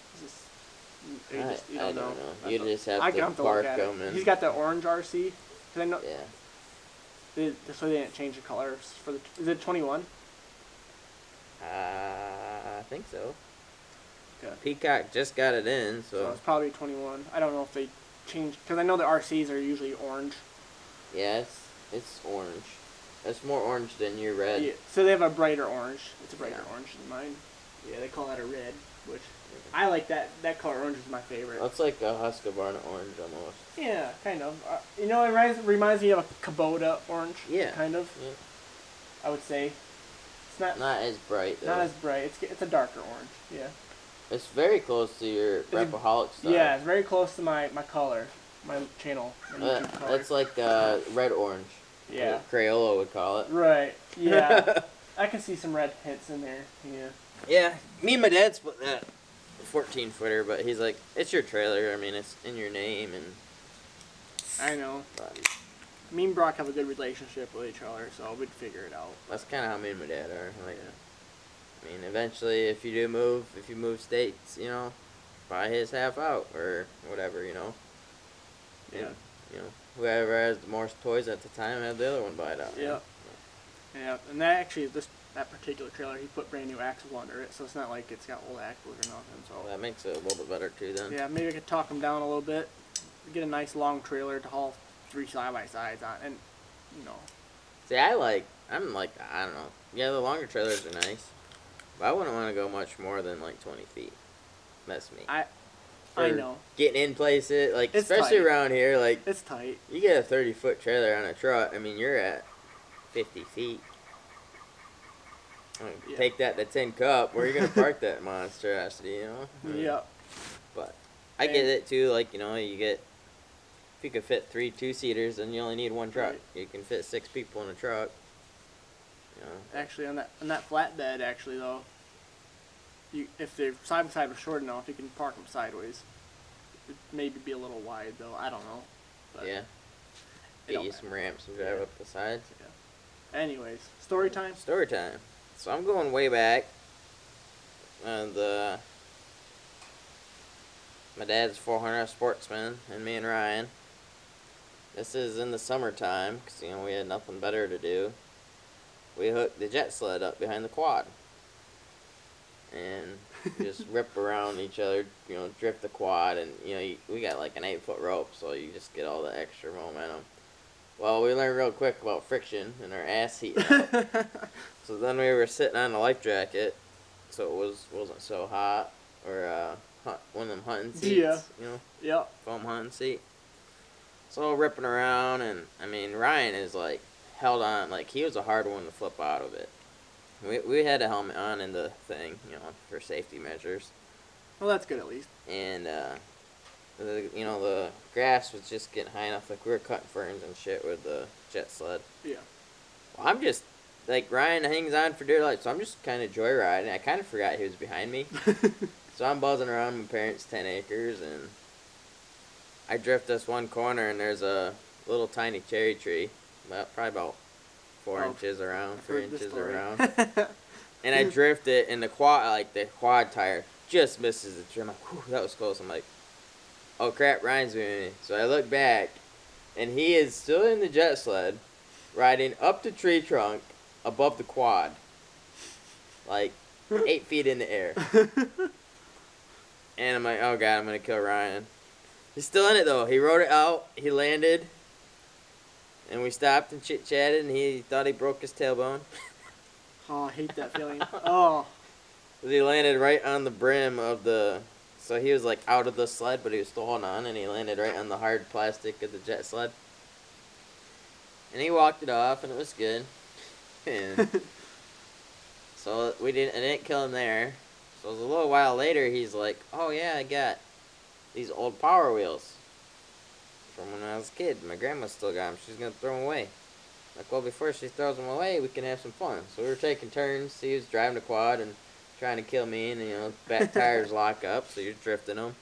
I don't know. You just have to park them. He's got the orange RC. I know. Yeah. So they didn't change the colors for the. Is it 21? I think so. Okay. Peacock just got it in, so it's probably 21. I don't know if they changed because I know the RCs are usually orange. Yeah, it's orange. It's more orange than your red. Yeah, so they have a brighter orange. It's a brighter orange than mine. Yeah, they call that a red, which I like that. That color orange is my favorite. That's like a Husqvarna orange almost. Yeah, kind of. You know, it reminds me of a Kubota orange. Yeah. Kind of. Yeah. I would say. It's not as bright, though. Not as bright. It's a darker orange. Yeah. It's very close to your Braaapaholics style. Yeah, it's very close to my color, my channel. That's like red-orange. Yeah. Like Crayola would call it. Right. Yeah. I can see some red hints in there. Yeah. Yeah, me and my dad split that 14-footer, but he's like, it's your trailer. I mean, it's in your name, and I know. But me and Brock have a good relationship with each other, so we'd figure it out. That's kind of how me and my dad are. Like, I mean, eventually, if you move states, you know, buy his half out or whatever, you know. Yeah. And, you know, whoever has the most toys at the time have the other one buy it out. Yeah. You know? Yeah, and that actually that particular trailer, he put brand new axles under it, so it's not like it's got old axles or nothing. So that makes it a little bit better too, then. Yeah, maybe I could talk him down a little bit, get a nice long trailer to haul 3 side-by-sides on, and you know. See, I don't know. Yeah, the longer trailers are nice, but I wouldn't want to go much more than like 20 feet. That's me. I know. Getting in places, like it's especially tight. Around here, like it's tight. You get a 30-foot trailer on a truck. I mean, you're at 50 feet. Take that, the tin cup. Where are you going to park that monstrosity, you know? Yeah. But I get it, too. Like, you know, if you could fit 3 two-seaters, then you only need 1 truck. Right. You can fit 6 people in a truck. You know. Actually, on that flatbed, actually, though, if they're side by side or short enough, you can park them sideways. It'd maybe be a little wide, though. I don't know. But yeah. Get you some ramps and drive up the sides. Yeah. Anyways, story time? Story time. So I'm going way back, and my dad's 400 Sportsman, and me and Ryan. This is in the summertime, because, you know, we had nothing better to do. We hooked the jet sled up behind the quad, and just rip around each other, you know, drift the quad, and, you know, we got like an 8-foot rope, so you just get all the extra momentum. Well, we learned real quick about friction and our ass heating up. So then we were sitting on a life jacket, so it wasn't so hot, or one of them hunting seats, you know, foam hunting seat. So ripping around, and I mean Ryan is like held on, like he was a hard one to flip out of it. We had a helmet on in the thing, you know, for safety measures. Well, that's good at least. And the grass was just getting high enough, like we were cutting ferns and shit with the jet sled. Yeah. Well, I'm just, like, Ryan hangs on for dear life, so I'm just kind of joyriding. I kind of forgot he was behind me. So I'm buzzing around my parents' 10 acres, and I drift this one corner, and there's a little tiny cherry tree, probably about 4 inches around, 3 inches around. And I drift it, and the quad tire just misses the trim. I'm like, whew, that was close. I'm like, oh, crap, Ryan's behind me. So I look back, and he is still in the jet sled, riding up the tree trunk above the quad, like 8 feet in the air. And I'm like, oh, God, I'm going to kill Ryan. He's still in it, though. He rode it out. He landed. And we stopped and chit-chatted, and he thought he broke his tailbone. Oh, I hate that feeling. Oh. He landed right on the brim of the... So he was, like, out of the sled, but he was still holding on, and he landed right on the hard plastic of the jet sled. And he walked it off, and it was good. And so I didn't kill him there. So it was a little while later, he's like, oh, yeah, I got these old Power Wheels from when I was a kid. My grandma still got them. She's going to throw them away. Like, well, before she throws them away, we can have some fun. So we were taking turns. He was driving the quad and trying to kill me, and, you know, back tires lock up, so you're drifting them.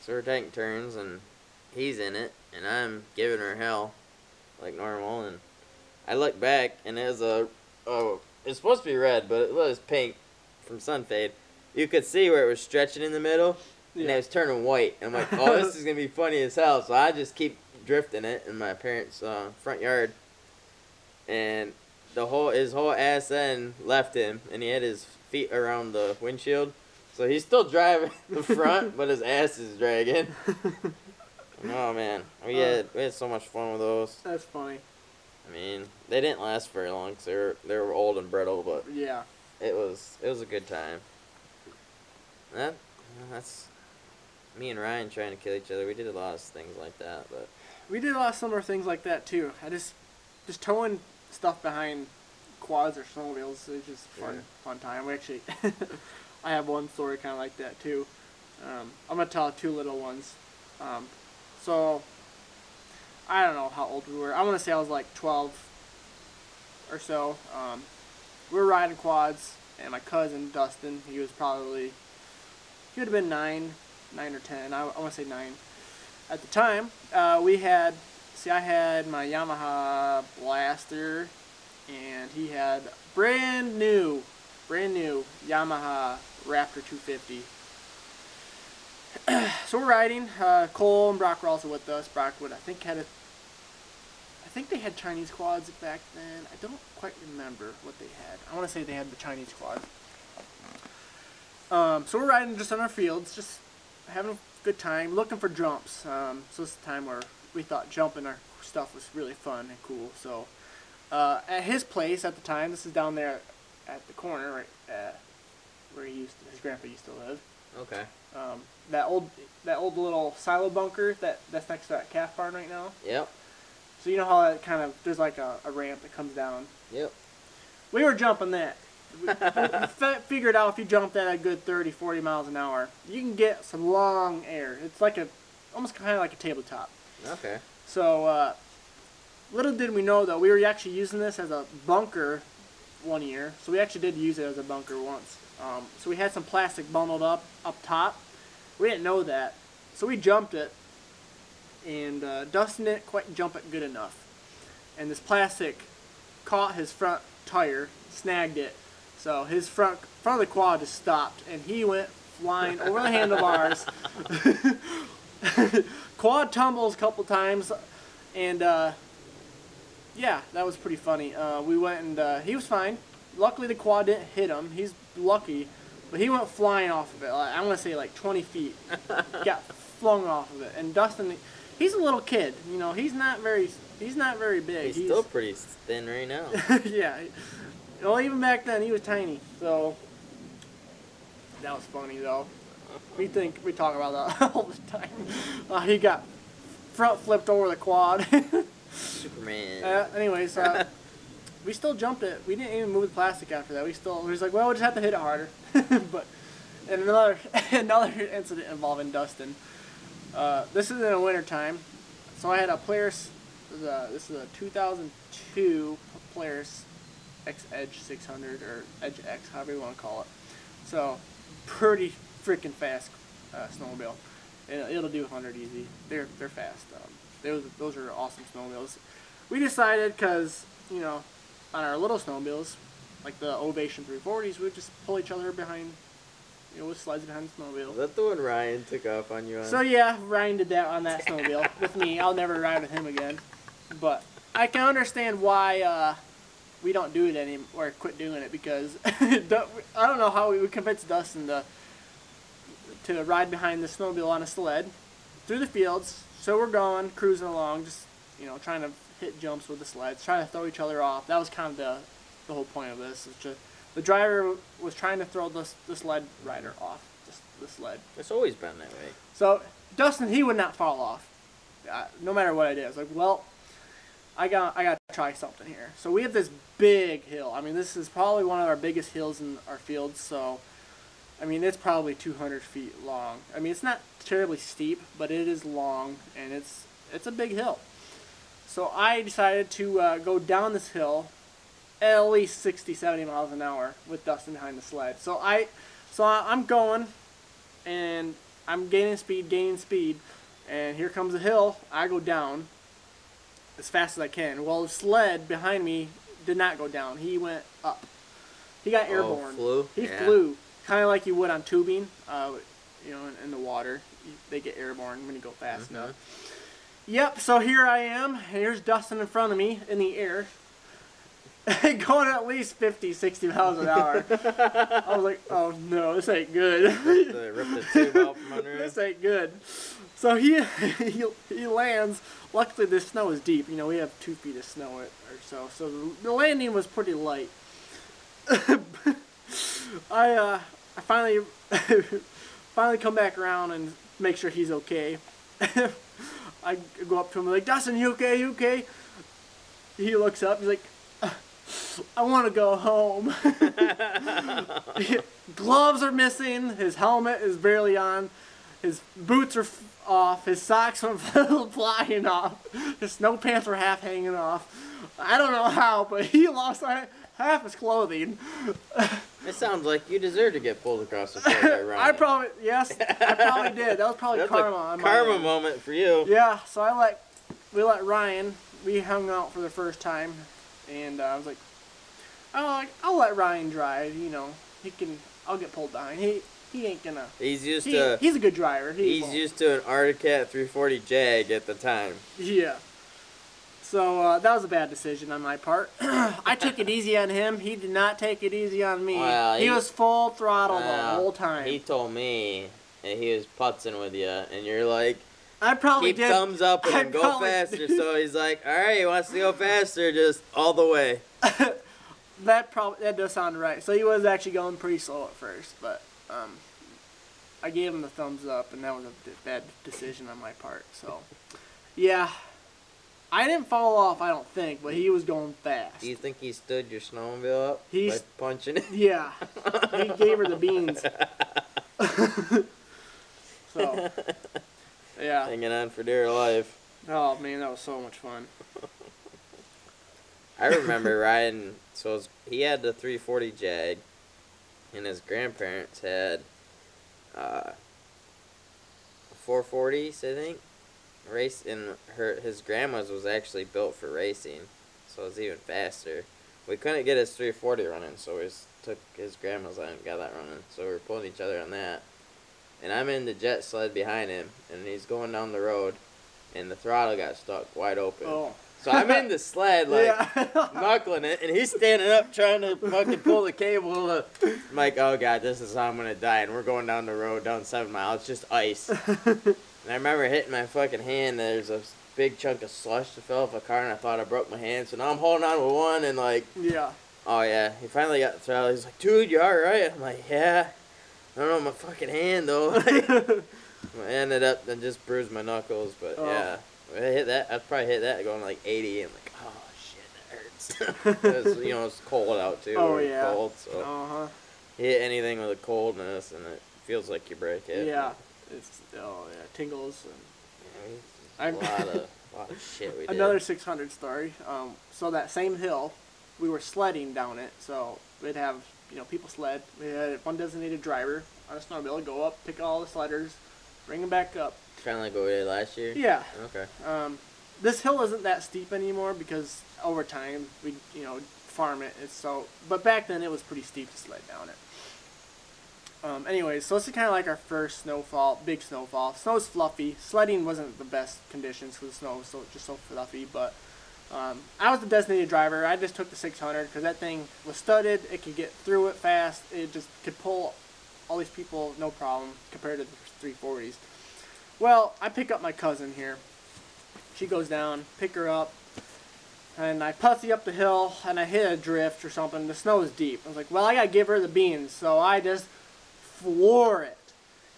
So we're taking turns, and he's in it, and I'm giving her hell like normal. And I look back, and there's a, oh, it's supposed to be red, but it was pink from Sunfade. You could see where it was stretching in the middle. Yeah. And it was turning white. And I'm like, oh, this is going to be funny as hell. So I just keep drifting it in my parents' front yard. And his whole ass end left him. And he had his feet around the windshield. So he's still driving the front, but his ass is dragging. Oh, man. We had so much fun with those. That's funny. I mean, they didn't last very long because they were old and brittle. But yeah, it was a good time. That's... Me and Ryan trying to kill each other. We did a lot of things like that, but we did a lot of similar things like that too. I just towing stuff behind quads or snowmobiles. It was just fun time. We actually, I have one story kind of like that too. I'm gonna tell two little ones. So I don't know how old we were. I want to say I was like 12 or so. We were riding quads, and my cousin Dustin, he was probably, he would have been 9 or 10. I want to say 9. At the time, I had my Yamaha Blaster, and he had brand new Yamaha Raptor 250. So we're riding. Cole and Brock were also with us. Brock would, I think they had Chinese quads back then. I don't quite remember what they had. I want to say they had the Chinese quad. So we're riding just on our fields, just having a good time, looking for jumps. So this is the time where we thought jumping our stuff was really fun and cool. So at his place at the time, this is down there at the corner, right at where his grandpa used to live. Okay. That old little silo bunker that's next to that calf barn right now. Yep. So you know how that kind of, there's like a ramp that comes down. Yep. We were jumping that. We figured out if you jump that at a good 30, 40 miles an hour, you can get some long air. It's like almost kind of like a tabletop. Okay. So, little did we know, though, we were actually using this as a bunker one year. So we actually did use it as a bunker once. So we had some plastic bundled up top. We didn't know that. So we jumped it, and Dustin didn't quite jump it good enough. And this plastic caught his front tire, snagged it. So his front of the quad just stopped, and he went flying over the handlebars. Quad tumbles a couple times, and yeah, that was pretty funny. We went, and he was fine. Luckily, the quad didn't hit him. He's lucky, but he went flying off of it. Like, I want to say like 20 feet. Got flung off of it. And Dustin, he's a little kid. You know, he's not very big. He's still pretty thin right now. Yeah. Well, even back then, he was tiny, so that was funny, though. We talk about that all the time. He got front flipped over the quad. Superman. Anyways, we still jumped it. We didn't even move the plastic after that. We was like, well, we'll just have to hit it harder. But and another incident involving Dustin. This is in the wintertime, so I had a player's This is a 2002 Polaris X Edge 600 or Edge X, however you want to call it. So pretty freaking fast snowmobile. It'll do 100 easy. They're fast. Those are awesome snowmobiles. We decided, because you know, on our little snowmobiles, like the Ovation 340s, we would just pull each other behind, you know, with slides behind the snowmobile. Is that the one Ryan took off on you on? So yeah, Ryan did that on that snowmobile with me. I'll never ride with him again. But I can understand why we don't do it anymore, or quit doing it, because I don't know how we would convince Dustin to ride behind the snowmobile on a sled through the fields. So we're going, cruising along, just, you know, trying to hit jumps with the sleds, trying to throw each other off. That was kind of the whole point of this. It's just, the driver was trying to throw the sled rider off the sled. It's always been that way. So Dustin, he would not fall off, no matter what I did. I was like, well, I got to try something here. So we have this big hill. I mean, this is probably one of our biggest hills in our field. So, I mean, it's probably 200 feet long. I mean, it's not terribly steep, but it is long, and it's a big hill. So I decided to go down this hill at least 60, 70 miles an hour with Dustin behind the sled. So I'm going, and I'm gaining speed, and here comes a hill. I go down as fast as I can. Well, the sled behind me did not go down. He went up. He got airborne. Flew? He flew. Kind of like you would on tubing, you know, in the water. They get airborne when you go fast enough. Yep, so here I am. Here's Dustin in front of me in the air. Going at least 50, 60 miles an hour. I was like, oh no, this ain't good. Ripped the tube out from under this him. Ain't good. So he lands. Luckily, the snow is deep. You know, we have 2 feet of snow or so. So the landing was pretty light. I finally come back around and make sure he's okay. I go up to him like, Dustin, you okay? You okay? He looks up. He's like, I want to go home. Gloves are missing. His helmet is barely on. His boots are off. His socks went flying off. His snow pants were half hanging off. I don't know how, but he lost half his clothing. It sounds like you deserve to get pulled across the floor by Ryan. I probably did. That was probably karma moment for you. Yeah, so we let Ryan. We hung out for the first time. And I was like, oh, I'll let Ryan drive, you know. I'll get pulled down. He ain't gonna. He's a good driver. He's used to an Articat 340 Jag at the time. Yeah. So that was a bad decision on my part. I took it easy on him. He did not take it easy on me. Well, he was full throttle the whole time. He told me that he was putzing with you, and you're like, I probably did. Keep thumbs up and then go faster. So he's like, all right, he wants to go faster, just all the way. That does sound right. So he was actually going pretty slow at first, but I gave him the thumbs up, and that was a bad decision on my part. So, yeah, I didn't fall off, I don't think, but he was going fast. Do you think he stood your snowmobile up by punching it? Yeah, he gave her the beans. So. Yeah. Hanging on for dear life. Oh, man, that was so much fun. I remember riding, so he had the 340 Jag, and his grandparents had 440s, I think. Race, and his grandma's was actually built for racing, so it was even faster. We couldn't get his 340 running, so we took his grandma's on and got that running, so we were pulling each other on that. And I'm in the jet sled behind him, and he's going down the road, and the throttle got stuck wide open. Oh. So I'm in the sled, like, knuckling it, and he's standing up trying to fucking pull the cable. I'm like, oh, God, this is how I'm going to die, and we're going down the road, down 7 miles, just ice. And I remember hitting my fucking hand, and there's a big chunk of slush that fell off a car, and I thought I broke my hand, so now I'm holding on with one, and like, yeah. Oh, yeah, he finally got the throttle. He's like, dude, you all right? I'm like, yeah. I don't know my fucking hand though. I ended up and just bruised my knuckles, but yeah, I probably hit that going like 80, and like, oh shit, that hurts. You know, it's cold out too. Oh yeah. Cold, so hit anything with a coldness, and it feels like you break it. Yeah, it's tingle and a lot of A lot of shit we did. Another 600 story. So that same hill, we were sledding down it. So we'd have, you know, people sled. We had one designated driver on a snowmobile, go up, pick all the sledders, bring them back up. Kind of like what we did last year? Yeah. Okay. This hill isn't that steep anymore because over time we, you know, farm it. It's so, but back then it was pretty steep to sled down it. Anyways, so this is kind of like our first snowfall, big snowfall. Snow's fluffy. Sledding wasn't the best conditions because the snow was so, just so fluffy, but I was the designated driver. I just took the 600 because that thing was studded. It could get through it fast. It just could pull all these people, no problem, compared to the 340s. Well, I pick up my cousin here. She goes down, pick her up, and I pussy up the hill, and I hit a drift or something. The snow is deep. I was like, well, I got to give her the beans, so I just floor it.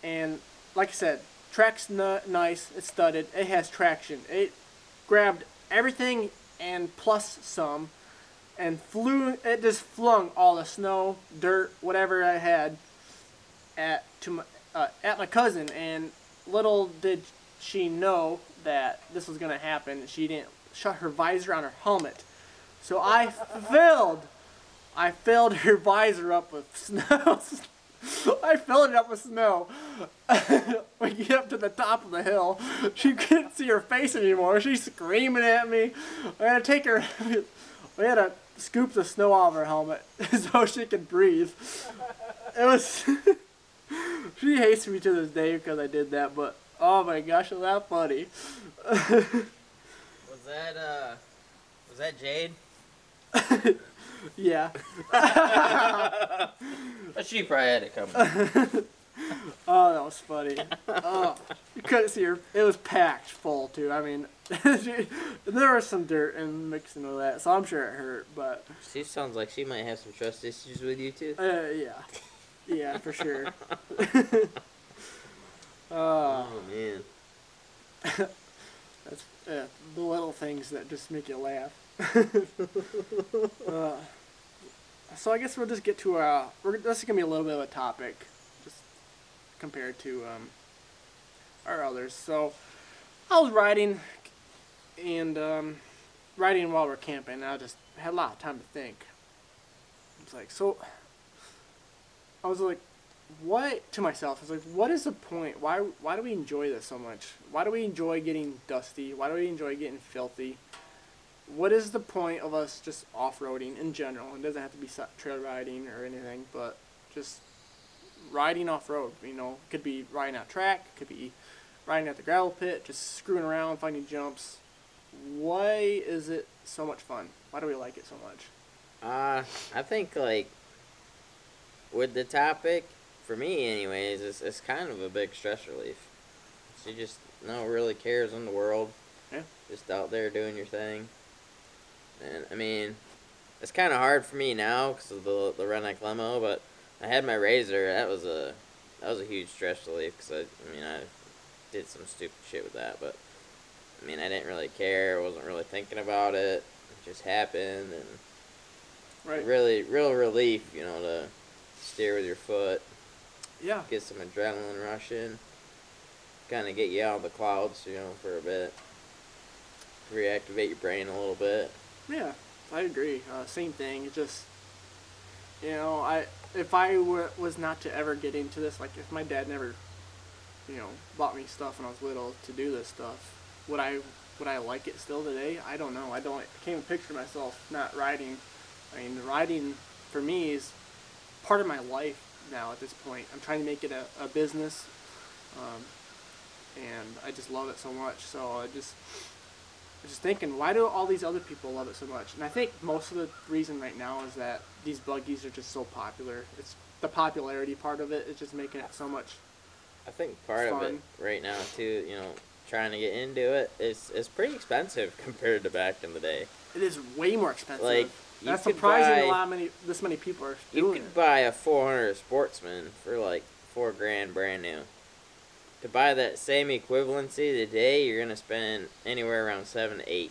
And like I said, track's nice, it's studded, it has traction, it grabbed everything and plus some, and flew, it just flung all the snow, dirt, whatever I had at my cousin. And little did she know that this was gonna happen. She didn't shut her visor on her helmet, so I filled her visor up with snow. I filled it up with snow. We get up to the top of the hill. She couldn't see her face anymore. She's screaming at me. We had to take her. We had to scoop the snow off her helmet so she could breathe. It was. She hates me to this day because I did that. But oh my gosh, was that funny? Was that Jade? Yeah. But she probably had it coming. Oh, that was funny. Oh, you couldn't see her. It was packed full, too. I mean, there was some dirt and mixing with that, so I'm sure it hurt, but... She sounds like she might have some trust issues with you, too. Yeah. Yeah, for sure. Oh, man. That's the little things that just make you laugh. So I guess we'll just get to this is gonna be a little bit of a topic, just compared to our others. So I was riding, and riding while we're camping. I just had a lot of time to think. I was like, what is the point? Why do we enjoy this so much? Why do we enjoy getting dusty? Why do we enjoy getting filthy? What is the point of us just off-roading in general? It doesn't have to be trail riding or anything, but just riding off-road, you know. It could be riding out track, it could be riding at the gravel pit, just screwing around, finding jumps. Why is it so much fun? Why do we like it so much? I think, like, with the topic, for me anyways, it's kind of a big stress relief. So you just, no really cares in the world. Yeah. Just out there doing your thing. And, I mean, it's kind of hard for me now because of the Redneck limo, but I had my Razer. That was a huge stress relief because, I did some stupid shit with that. But, I mean, I didn't really care. I wasn't really thinking about it. It just happened. And right. Really, real relief, you know, to steer with your foot. Yeah. Get some adrenaline rushing. Kind of get you out of the clouds, you know, for a bit. Reactivate your brain a little bit. Yeah, I agree. Same thing. It just, you know, if I was not to ever get into this, like if my dad never, you know, bought me stuff when I was little to do this stuff, would I like it still today? I don't know. I can't even picture myself not riding. I mean, riding for me is part of my life now at this point. I'm trying to make it a business, and I just love it so much. So I was just thinking, why do all these other people love it so much? And I think most of the reason right now is that these buggies are just so popular. It's the popularity part of it is just making it so much. I think part fun. Of it right now too, you know, trying to get into it, it's pretty expensive compared to back in the day. It is way more expensive. Like, that's surprising. This many people are doing. You could buy a 400 Sportsman for like $4 grand brand new. To buy that same equivalency today, you're gonna spend anywhere around $7,000 to $8,000.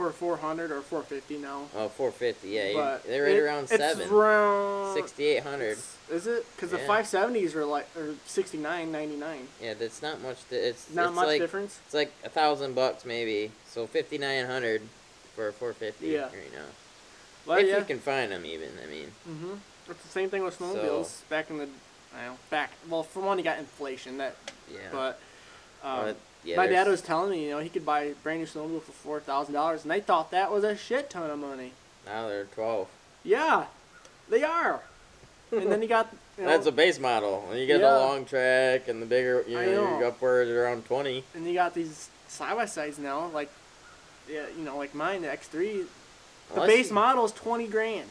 for 400 or 450 now. Oh, 450, yeah. But they're right around 7. It's around 6,800. Is it? Because the 570s are like or 69.99. Yeah, that's not much. It's not much difference. It's like $1,000 maybe. So 5,900 for 450 right now. But if you can find them, even it's the same thing with snowmobiles back in the. I don't know, well, for one, you got inflation. But my dad was telling me, you know, he could buy a brand new snowmobile for $4,000, and they thought that was a shit ton of money. Now they're 12. Yeah, they are. And then you got that's a base model, and you get the long track and the bigger. You know, you're upwards around 20. And you got these side by sides now, like like mine, the X3. The base model is $20,000.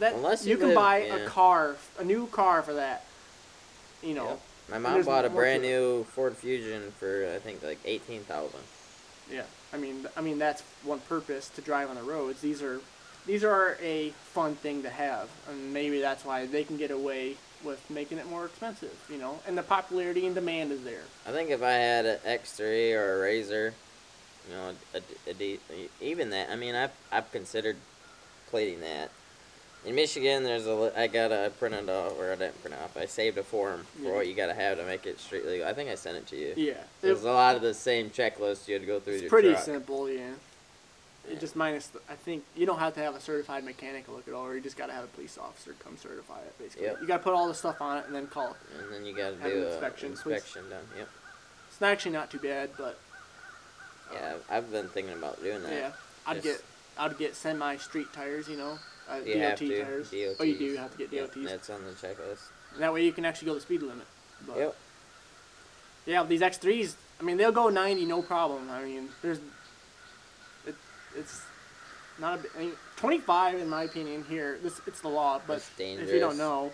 That you can buy a car, a new car for that. You know, my mom bought a brand new Ford Fusion for I think like $18,000. Yeah, I mean that's one purpose to drive on the roads. These are a fun thing to have, and maybe that's why they can get away with making it more expensive. You know, and the popularity and demand is there. I think if I had an X3 or a Razer, you know, even that. I mean, I've considered plating that. In Michigan, I saved a form for what you gotta have to make it street legal. I think I sent it to you. Yeah. There's a lot of the same checklists you had to go through. It's pretty simple, yeah. It just minus, I think you don't have to have a certified mechanic look at all, or you just gotta have a police officer come certify it. Basically, you gotta put all the stuff on it and then call it. And then you gotta do an inspection done. Yep. It's actually not too bad, but. Yeah, I've been thinking about doing that. Yeah, I'd get semi street tires, you know. DOT tires. DOTs. Oh, you do have to get DOTs. Yep, that's on the checklist. And that way you can actually go the speed limit. But yeah, these X3s, I mean, they'll go 90 no problem. I mean, it's not a 25 in my opinion here. It's the law, but if you don't know,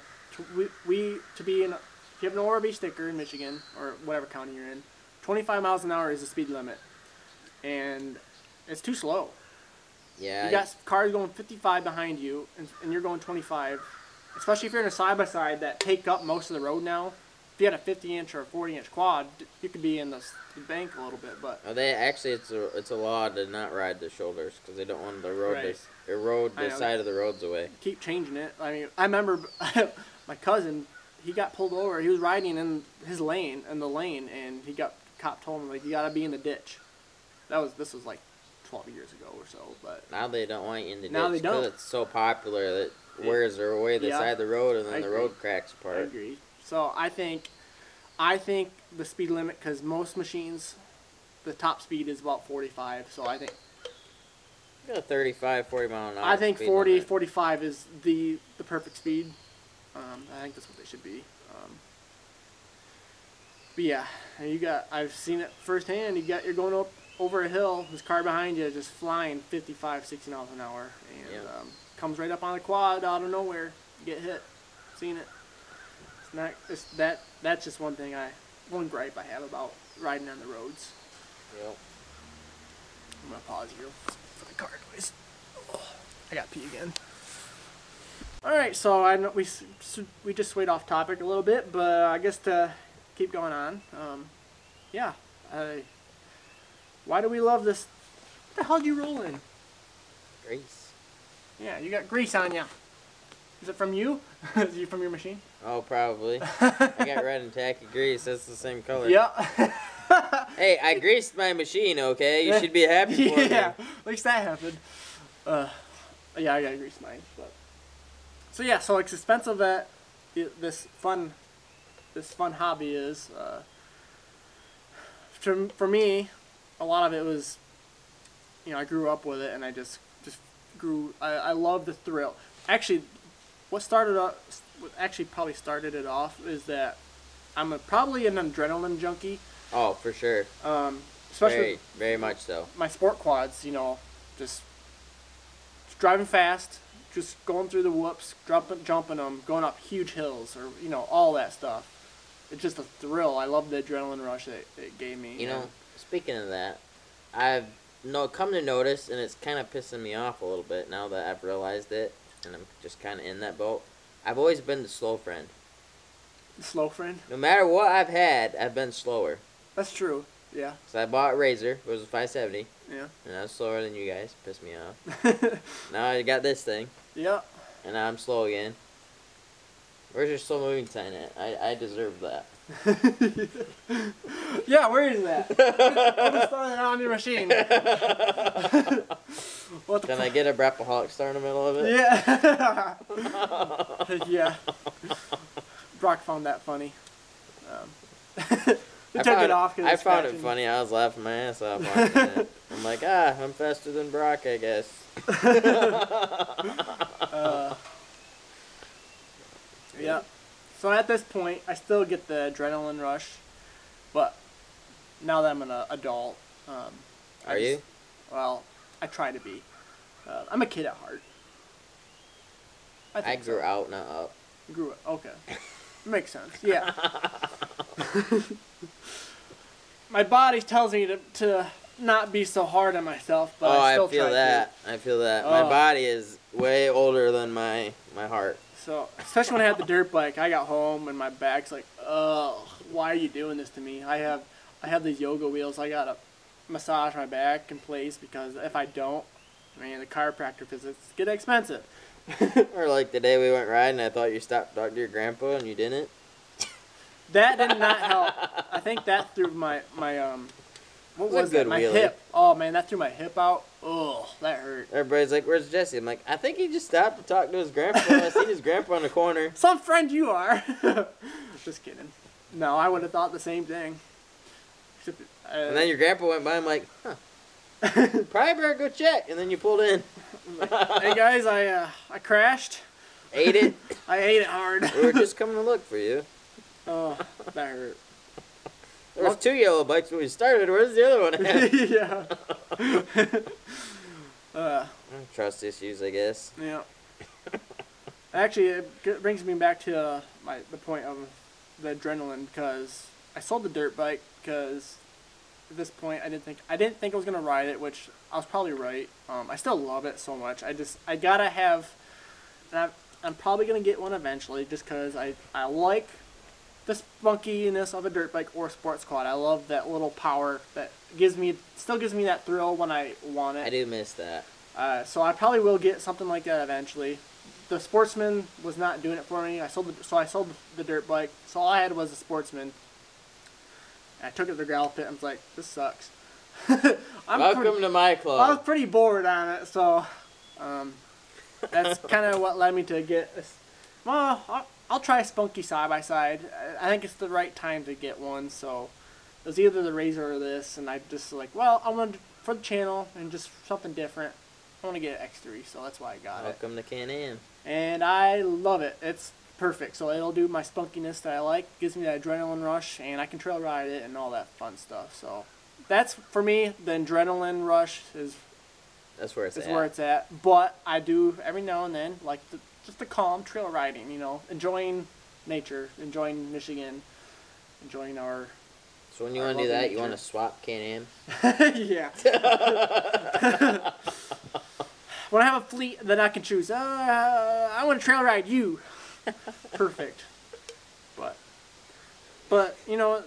if you have an ORB sticker in Michigan or whatever county you're in, 25 miles an hour is the speed limit, and it's too slow. Yeah, you got cars going 55 behind you, and you're going 25. Especially if you're in a side-by-side that take up most of the road now. If you had a 50-inch or a 40-inch quad, you could be in the bank a little bit. But it's a law to not ride the shoulders because they don't want the road to erode the side of the roads away. Keep changing it. I mean, I remember my cousin, he got pulled over. He was riding in his lane, and he got cop told him, like, you got to be in the ditch. This was like 12 years ago or so, but now they don't want you in the ditch because it's so popular that it wears away the side of the road, and then the road cracks apart. I agree. So I think the speed limit, because most machines, the top speed is about 45. So I think 40 mile an hour. I think 40, limit. 45 is the perfect speed. I think that's what they should be. But yeah, I've seen it firsthand. You're going up over a hill, this car behind you just flying 55, 60 miles an hour, and comes right up on the quad out of nowhere. Get hit. Seen it. It's not. It's that. That's just one gripe I have about riding on the roads. Yep. I'm gonna pause here for the car noise. Oh, I got pee again. All right, so I know we just swayed off topic a little bit, but I guess to keep going on. Why do we love this? What the hell are you rolling? Grease. Yeah, you got grease on ya. Is it from you? Is it from your machine? Oh, probably. I got red and tacky grease. That's the same color. Yeah. Hey, I greased my machine, okay? You should be happy for me. Yeah, at least that happened. Yeah, I got to grease mine. But. So, yeah, so it's expensive that this fun hobby is. For me, a lot of it was, you know, I grew up with it, and I just grew. I love the thrill. Actually, what probably started it off is that I'm probably an adrenaline junkie. Oh, for sure. Especially very much so. My sport quads, you know, just driving fast, just going through the whoops, jumping them, going up huge hills, or you know, all that stuff. It's just a thrill. I love the adrenaline rush that it gave me. You know. Speaking of that, I've come to notice, and it's kind of pissing me off a little bit now that I've realized it, and I'm just kind of in that boat. I've always been the slow friend. The slow friend? No matter what I've had, I've been slower. That's true. Yeah. So I bought Razer, which was a 570. Yeah. And I was slower than you guys. Pissed me off. Now I got this thing. Yeah. And now I'm slow again. Where's your slow moving sign at? I deserve that. Yeah, where is that? Put a star on your machine. What the Can I get a Braaapaholic star in the middle of it? Yeah. Yeah. Brock found that funny. I found it funny. I was laughing my ass off on that. I'm like, I'm faster than Brock, I guess. Yeah. So at this point, I still get the adrenaline rush, but now that I'm an adult, Are you? Well, I try to be. I'm a kid at heart. I grew out, not up. Grew up. Okay, makes sense. Yeah. My body tells me to not be so hard on myself, but I feel that. My body is way older than my heart. So, especially when I had the dirt bike, I got home and my back's like, oh, why are you doing this to me? I have these yoga wheels. I gotta massage my back in place because if I don't, I mean, the chiropractor visits get expensive. Or like the day we went riding, I thought you stopped talking to your grandpa and you didn't. That did not help. I think that threw my hip. Oh man, that threw my hip out. Oh, that hurt. Everybody's like, "Where's Jesse?" I'm like, "I think he just stopped to talk to his grandpa." I seen his grandpa in the corner. Some friend you are. Just kidding. No, I would have thought the same thing. Except, and then your grandpa went by. I'm like, "Huh." Probably better go check. And then you pulled in. Hey guys, I crashed. Ate it. I ate it hard. We were just coming to look for you. Oh, that hurt. There was 2 yellow bikes when we started. Where's the other one at? Yeah. Trust issues, I guess. Yeah. Actually, it brings me back to the point of the adrenaline, because I sold the dirt bike because at this point I didn't think I was gonna ride it, which I was probably right. I still love it so much. I gotta have, and I'm probably gonna get one eventually, just because I like the spunkiness of a dirt bike or sports quad. I love that little power that still gives me that thrill when I want it. I do miss that. So I probably will get something like that eventually. The Sportsman was not doing it for me. I sold the dirt bike. So all I had was a Sportsman. And I took it to the gravel pit. I was like, this sucks. Welcome to my club. I was pretty bored on it, so that's kind of what led me to get this. Well, I'll try a spunky side-by-side. I think it's the right time to get one, so it was either the Razer or this, and I just like, well, I wanted for the channel and just something different. I want to get an X3, so that's why I got it. Welcome to Can-Am. And I love it. It's perfect, so it'll do my spunkiness that I like. It gives me that adrenaline rush, and I can trail ride it and all that fun stuff. So that's, for me, the adrenaline rush is... That's where it's at. That's where it's at. But I do, every now and then, like... Just the calm trail riding, you know, enjoying nature, enjoying Michigan, enjoying our. So when you want to do that, nature. You want to swap Can-Am? Yeah. When I have a fleet, then I can choose. I want to trail ride you. Perfect. But you know,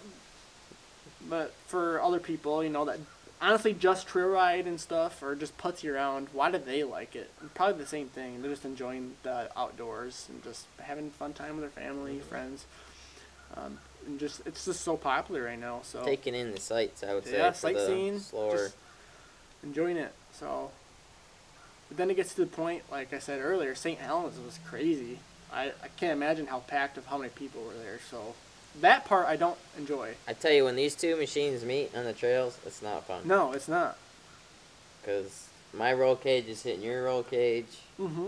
but for other people, you know that. Honestly, just trail ride and stuff, or just putsy around, why do they like it? Probably the same thing. They're just enjoying the outdoors and just having fun time with their family, friends. And just it's just so popular right now. So taking in the sights, I would say. Yeah, sightseeing. Slower. Enjoying it. So, but then it gets to the point, like I said earlier, St. Helens was crazy. I can't imagine how packed of how many people were there. So. That part I don't enjoy. I tell you, when these two machines meet on the trails, it's not fun. No, it's not. Because my roll cage is hitting your roll cage. Mm-hmm.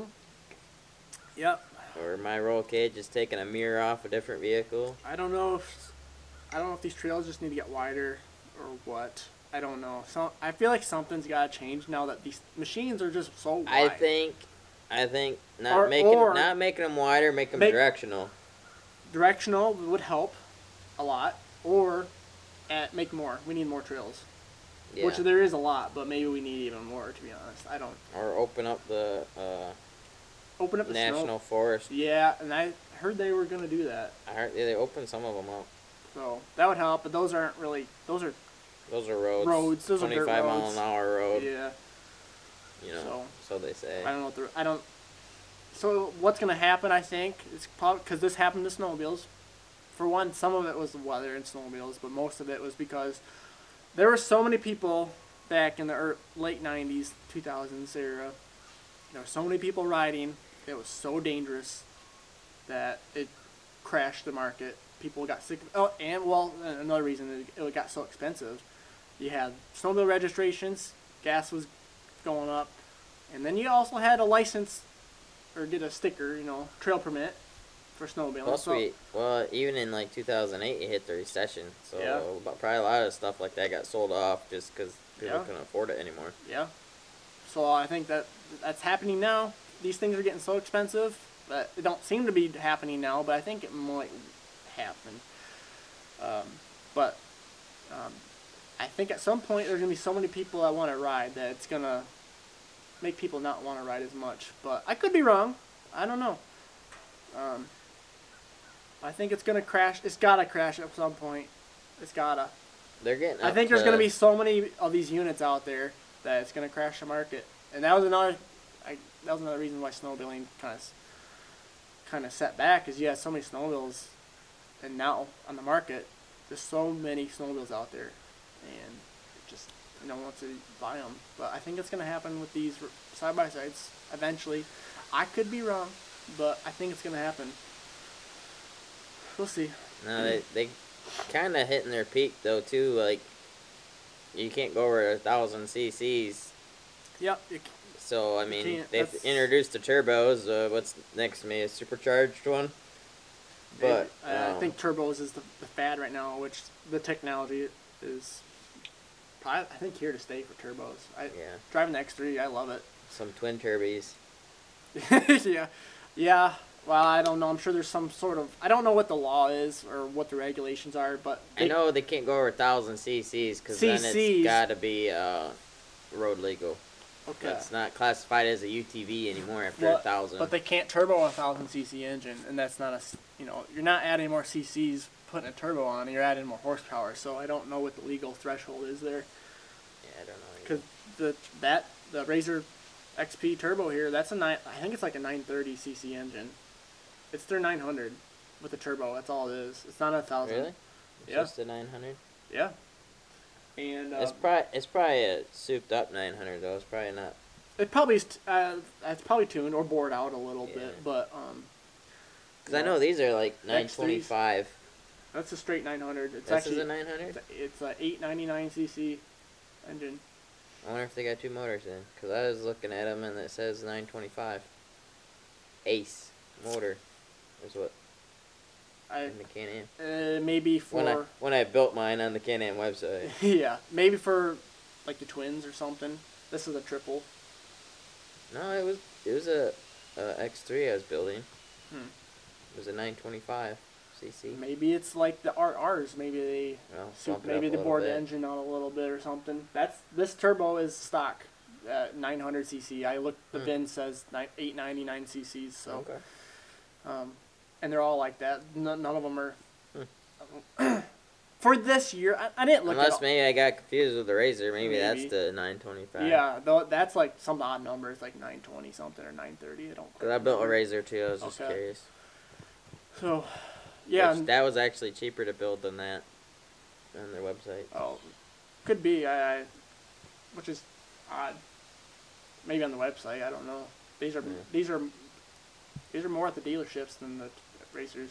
Yep. Or my roll cage is taking a mirror off a different vehicle. I don't know if these trails just need to get wider or what. I don't know. So I feel like something's got to change now that these machines are just so wide. I think not making them wider, make them directional. Directional would help a lot, or make more. We need more trails, yeah. Which there is a lot, but maybe we need even more. To be honest, I don't. Or open up the national forest. Yeah, and I heard they were gonna do that. I heard they opened some of them up. So that would help, but those aren't really. Those are Those are roads. Those 25 are dirt roads. 25-mile-an-hour road. Yeah. You know, so they say. I don't know what the... So what's going to happen, I think, is probably... Because this happened to snowmobiles. For one, some of it was the weather and snowmobiles, but most of it was because there were so many people back in the late 90s, 2000s era. There were so many people riding. It was so dangerous that it crashed the market. People got sick. Oh, and, well, another reason it got so expensive. You had snowmobile registrations. Gas was going up. And then you also had a license or get a sticker, you know, trail permit for snowmobiling. Plus, well, even in, like, 2008, it hit the recession. So probably a lot of stuff like that got sold off just because people couldn't afford it anymore. Yeah. So I think that that's happening now. These things are getting so expensive that it don't seem to be happening now, but I think it might happen. I think at some point there's going to be so many people that want to ride that it's going to make people not want to ride as much. But I could be wrong. I don't know. I think it's going to crash. It's got to crash at some point. It's got to. I think there's going to be so many of these units out there that it's going to crash the market. And that was another... that was another reason why snowmobiling kind of set back, is you had so many snowmobiles, and now on the market, there's so many snowmobiles out there, and it just no one wants to buy them. But I think it's going to happen with these side-by-sides eventually. I could be wrong, but I think it's going to happen. We'll see. No, they kind of hitting their peak though too. Like you can't go over 1,000 cc's. Yep. So, I mean, they've introduced the turbos. What's next to me? A supercharged one? But I think turbos is the fad right now, which the technology is probably, I think, here to stay for turbos. Driving the X3, I love it. Some twin turbies. Yeah. Well, I don't know. I'm sure there's some sort of... I don't know what the law is or what the regulations are, but... I know they can't go over 1,000 cc's because then it's got to be road legal. Okay. It's not classified as a UTV anymore after 1,000. But they can't turbo a 1,000 cc engine, and that's not you're not adding more cc's putting a turbo on, and you're adding more horsepower. So I don't know what the legal threshold is there. Yeah, I don't know. Because the Razer XP Turbo here, that's I think it's like a 930 cc engine. It's their 900 with a turbo. That's all it is. It's not 1,000. Really? It's just a 900. Yeah. And it's probably a souped up 900 though. It's probably not. It's probably tuned or bored out a little bit, but because I know these are like 925. X3s, that's a straight 900. This is a 900. It's a 899 cc engine. I wonder if they got two motors then, because I was looking at them and it says 925. Ace motor is what. In the Can-Am. Maybe for... When I built mine on the Can-Am website. Yeah. Maybe for, like, the twins or something. This is a triple. No, it was a X3 I was building. It was a 925 cc. Maybe it's like the RRs. Maybe they bored the engine out a little bit or something. This turbo is stock. 900 cc. I looked, the bin says 899 cc's. So. Okay. And they're all like that. None of them are... For this year, I didn't look at... Unless maybe I got confused with the Razer. Maybe that's the 925. Yeah, though that's like some odd number. It's like 920 something or 930. I don't... Because I built a Razer too. I was just curious. So, yeah. That was actually cheaper to build than that on their website. Oh, could be. Which is odd. Maybe on the website. I don't know. These are more at the dealerships than the Razers.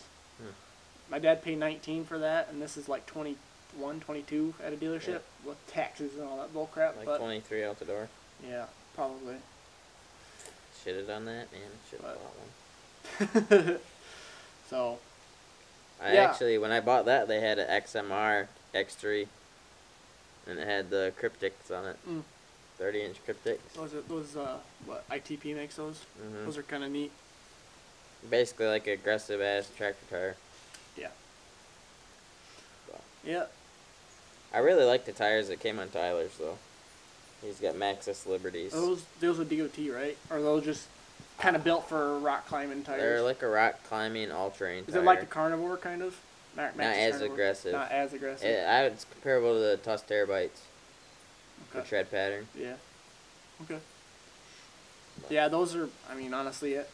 My dad paid $19 for that, and this is like $21, $22 at a dealership with taxes and all that bull crap. Like $23 out the door. Yeah, probably. Should have done that, man. Should have bought one. So, actually, when I bought that, they had an XMR X3, and it had the Cryptics on it. 30-inch Cryptics. Those what ITP makes those. Those are kind of neat. Basically like an aggressive ass tractor tire. Yeah. So. Yeah. I really like the tires that came on Tyler's though. He's got Maxxis Liberties. Those are DOT, right? Or are those just kind of built for rock climbing tires? They're like a rock climbing all-terrain tire. Is it like the carnivore kind of? Not as aggressive. Yeah, it's comparable to the Tusk Terabytes. Okay. For tread pattern. Yeah. Okay. But yeah, those are, I mean, honestly, it.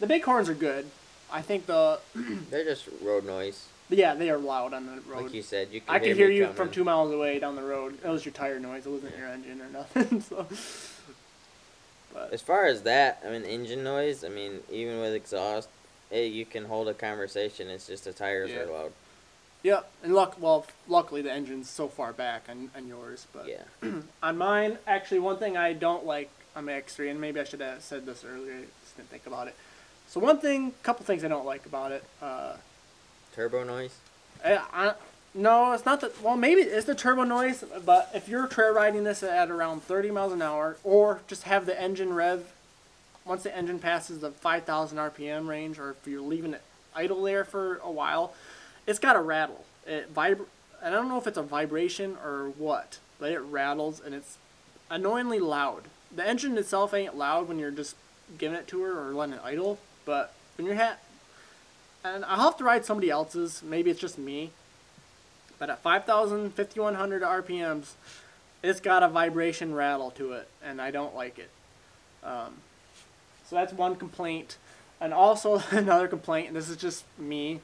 The Bighorns are good. I think the... They're just road noise. Yeah, they are loud on the road. Like you said, you can I can hear you coming from 2 miles away down the road. That was your tire noise. It wasn't your engine or nothing, so... But as far as that, I mean, engine noise, I mean, even with exhaust, you can hold a conversation. It's just the tires are loud. Yeah, and luckily the engine's so far back on yours. But yeah. On mine, actually, one thing I don't like on my X3, and maybe I should have said this earlier. I just didn't think about it. So couple things I don't like about it. Turbo noise? No, it's not that. Well, maybe it's the turbo noise, but if you're trail riding this at around 30 miles an hour, or just have the engine rev, once the engine passes the 5,000 RPM range, or if you're leaving it idle there for a while, it's got a rattle. I don't know if it's a vibration or what, but it rattles, and it's annoyingly loud. The engine itself ain't loud when you're just giving it to her or letting it idle, but when you're and I'll have to ride somebody else's, maybe it's just me, but at 5,000, 5,100 RPMs, it's got a vibration rattle to it, and I don't like it. So that's one complaint. And also another complaint, and this is just me,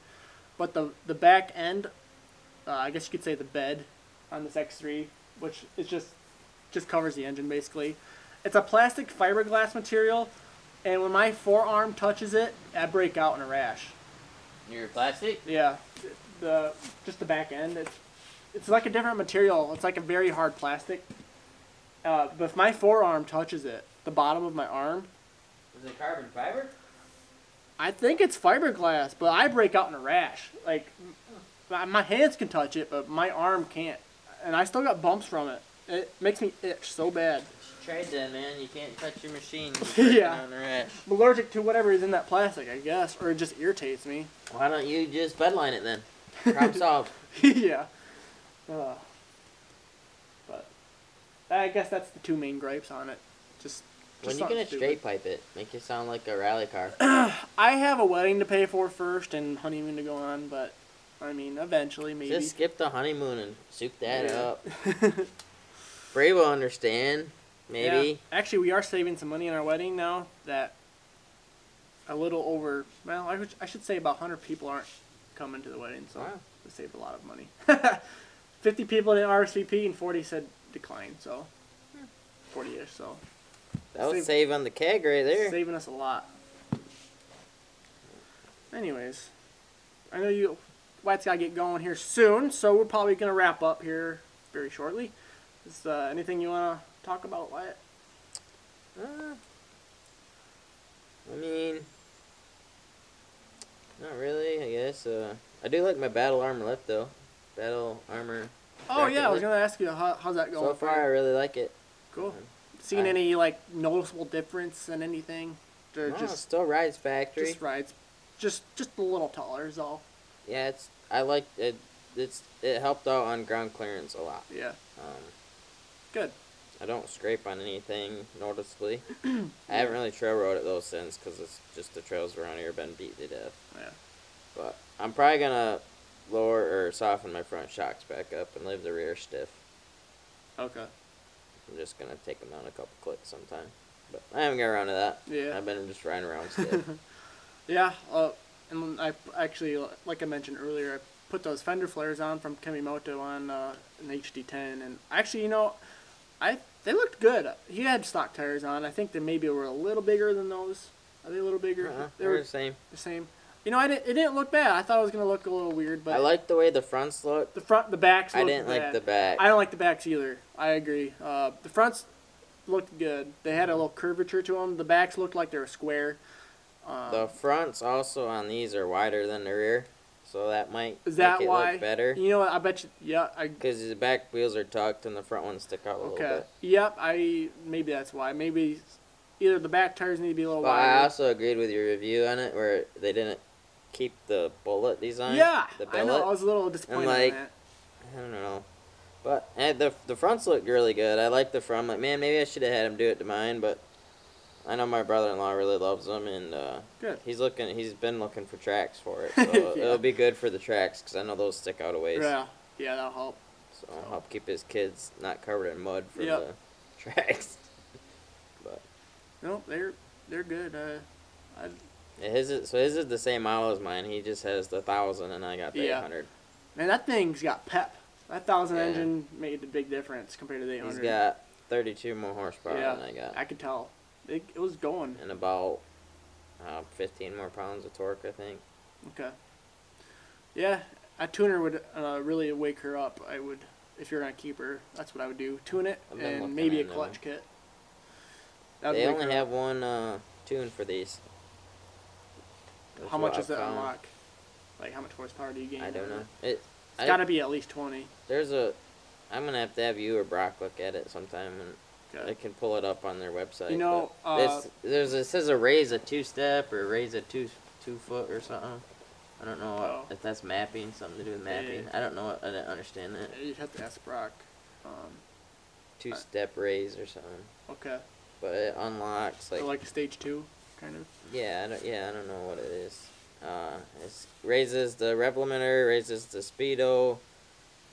but the back end, I guess you could say the bed on this X3, which is just covers the engine basically. It's a plastic fiberglass material, and when my forearm touches it, I break out in a rash. Your plastic? Yeah. Just the back end. It's like a different material. It's like a very hard plastic. But if my forearm touches it, the bottom of my arm. Is it carbon fiber? I think it's fiberglass, but I break out in a rash. Like, my hands can touch it, but my arm can't. And I still got bumps from it. It makes me itch so bad. Tried that, man. You can't touch your machine. Yeah. I'm allergic to whatever is in that plastic, I guess, or it just irritates me. Why don't you just bedline it then? Problem solved. Yeah. But I guess that's the two main gripes on it. Just when you gonna straight pipe it, make it sound like a rally car. I have a wedding to pay for first and honeymoon to go on, but I mean, eventually maybe. Just skip the honeymoon and soup that up. Bray will understand. Maybe. Yeah. Actually, we are saving some money in our wedding now that a little over, well, I should say about 100 people aren't coming to the wedding, so we saved a lot of money. 50 people in RSVP and 40 said decline, so 40-ish, so. That would save on the keg right there. Saving us a lot. Anyways, I know Wyatt's got to get going here soon, so we're probably going to wrap up here very shortly. Is anything you want to talk about, Wyatt? I mean, not really, I guess. I do like my battle armor left, though. Battle armor. Oh, yeah, I was going to ask you, how's that going? So far, I really like it. Cool. Seen any, like, noticeable difference in anything? Or no, just still rides factory. Just rides. Just a little taller is all. Yeah, I like it. It helped out on ground clearance a lot. Yeah. Good. I don't scrape on anything noticeably. I haven't really trail rode it though since, because it's just the trails around here have been beat to death. Yeah. But I'm probably gonna lower or soften my front shocks back up and leave the rear stiff. Okay. I'm just gonna take them out a couple clicks sometime, but I haven't got around to that. Yeah. I've been just riding around stiff. Yeah. And I actually, like I mentioned earlier, I put those fender flares on from Kemimoto on an HD10, and actually, you know, they looked good. He had stock tires on. I think they maybe were a little bigger than those. Are they a little bigger? They were the same. The same. You know, it didn't look bad. I thought it was going to look a little weird, but I like the way the fronts look. The backs looked bad. I didn't like the back. I don't like the backs either. I agree. The fronts looked good. They had a little curvature to them. The backs looked like they were square. The fronts also on these are wider than the rear. So that might make it look better. You know what? I bet you. Yeah, because the back wheels are tucked and the front ones stick out a little bit. Yep. Maybe that's why. Maybe either the back tires need to be a little wider. I also agreed with your review on it where they didn't keep the bullet design. Yeah. The billet. I know. I was a little disappointed. Like, in that. I don't know, but the fronts look really good. I like the front. I'm like, man, maybe I should have had him do it to mine, but I know my brother-in-law really loves them, and he's been looking for tracks for it. So yeah. It'll be good for the tracks because I know those stick out a ways. Yeah, yeah, that'll help. So it'll help keep his kids not covered in mud for the tracks. But nope, they're good. His is the same model as mine. He just has the 1,000, and I got the 800. Man, that thing's got pep. That 1,000 engine made a big difference compared to the 800. He's got 32 more horsepower than I got. I could tell. It was going. And about 15 more pounds of torque, I think. Okay. Yeah, a tuner would really wake her up. I would, if you're going to keep her, that's what I would do. Tune it and maybe a clutch kit. They only have one tune for these. How much does that unlock? Like, how much horsepower do you gain? I don't know. It's got to be at least 20. I'm going to have you or Brock look at it sometime, and they can pull it up on their website. You know, it says a raise a two-step or raise a two-foot or something. I don't know if that's mapping, something to do with mapping. Yeah. I don't know. I didn't understand that. Yeah, you'd have to ask Brock. Two-step raise or something. Okay. But it unlocks like... So like stage 2, kind of? Yeah, I don't know what it is. It raises the rev limiter, raises the speedo,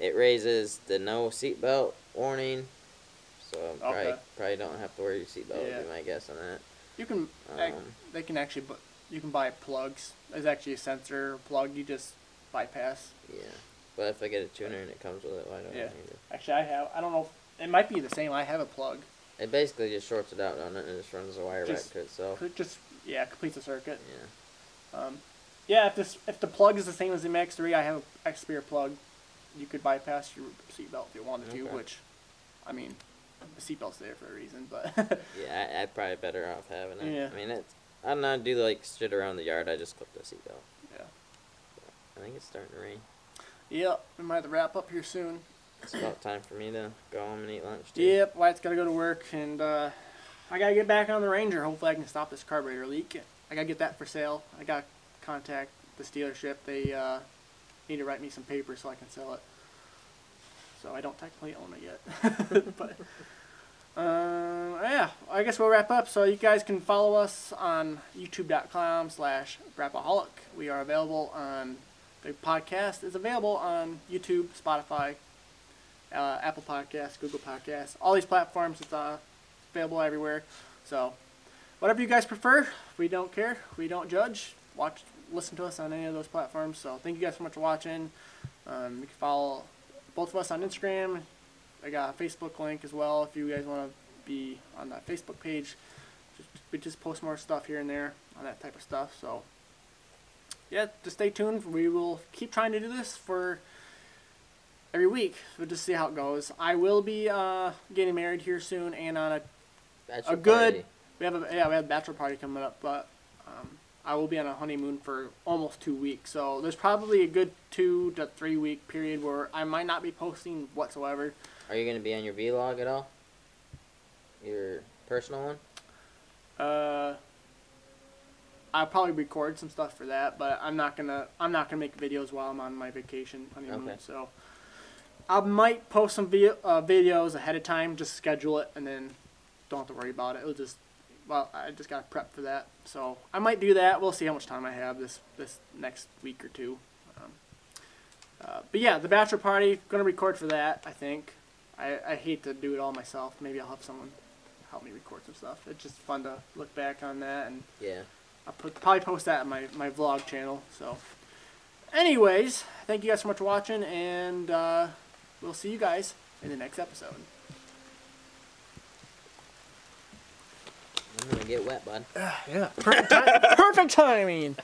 it raises the no seatbelt warning. So probably don't have to wear your seatbelt. Would be my guess on that. You can they can actually you can buy plugs. There's actually a sensor plug you just bypass. Yeah, but if I get a tuner and it comes with it, why don't I need it? Actually, I don't know. It might be the same. I have a plug. It basically just shorts it out on it and just runs the wire back to itself. It completes the circuit. Yeah. If the plug is the same as the X3, I have an XP plug. You could bypass your seatbelt if you wanted to, which, I mean, the seatbelt's there for a reason, but... yeah, I'd probably better off having it. Yeah. I mean, I don't know, I do, like, shit around the yard, I just clip the seatbelt. Yeah. But I think it's starting to rain. Yeah, we might have to wrap up here soon. It's about time for me to go home and eat lunch, too. Yep, Wyatt's got to go to work, and I got to get back on the Ranger. Hopefully I can stop this carburetor leak. I gotta get that for sale. I gotta contact this dealership. They need to write me some paper so I can sell it. So I don't technically own it yet. But yeah, I guess we'll wrap up. So you guys can follow us on youtube.com/Braaapaholic. We are available on the podcast is available on YouTube, Spotify, Apple Podcasts, Google Podcasts, all these platforms. It's available everywhere. So. Whatever you guys prefer, we don't care. We don't judge. Listen to us on any of those platforms. So thank you guys so much for watching. You can follow both of us on Instagram. I got a Facebook link as well. If you guys want to be on that Facebook page, we just post more stuff here and there on that type of stuff. So yeah, just stay tuned. We will keep trying to do this for every week. We'll just see how it goes. I will be getting married here soon and on a good party. We have a bachelor party coming up, but I will be on a honeymoon for almost 2 weeks. So there's probably a good 2 to 3 week period where I might not be posting whatsoever. Are you going to be on your vlog at all? Your personal one? I'll probably record some stuff for that, but I'm not gonna make videos while I'm on my vacation honeymoon. Okay. So I might post some videos ahead of time, just schedule it, and then don't have to worry about it. It'll just I just got to prep for that. So I might do that. We'll see how much time I have this next week or two. But yeah, the bachelor party, going to record for that, I think. I hate to do it all myself. Maybe I'll have someone help me record some stuff. It's just fun to look back on that. And yeah, I'll probably post that on my vlog channel. So anyways, thank you guys so much for watching, and we'll see you guys in the next episode. I'm gonna get wet, bud. Yeah. Perfect timing.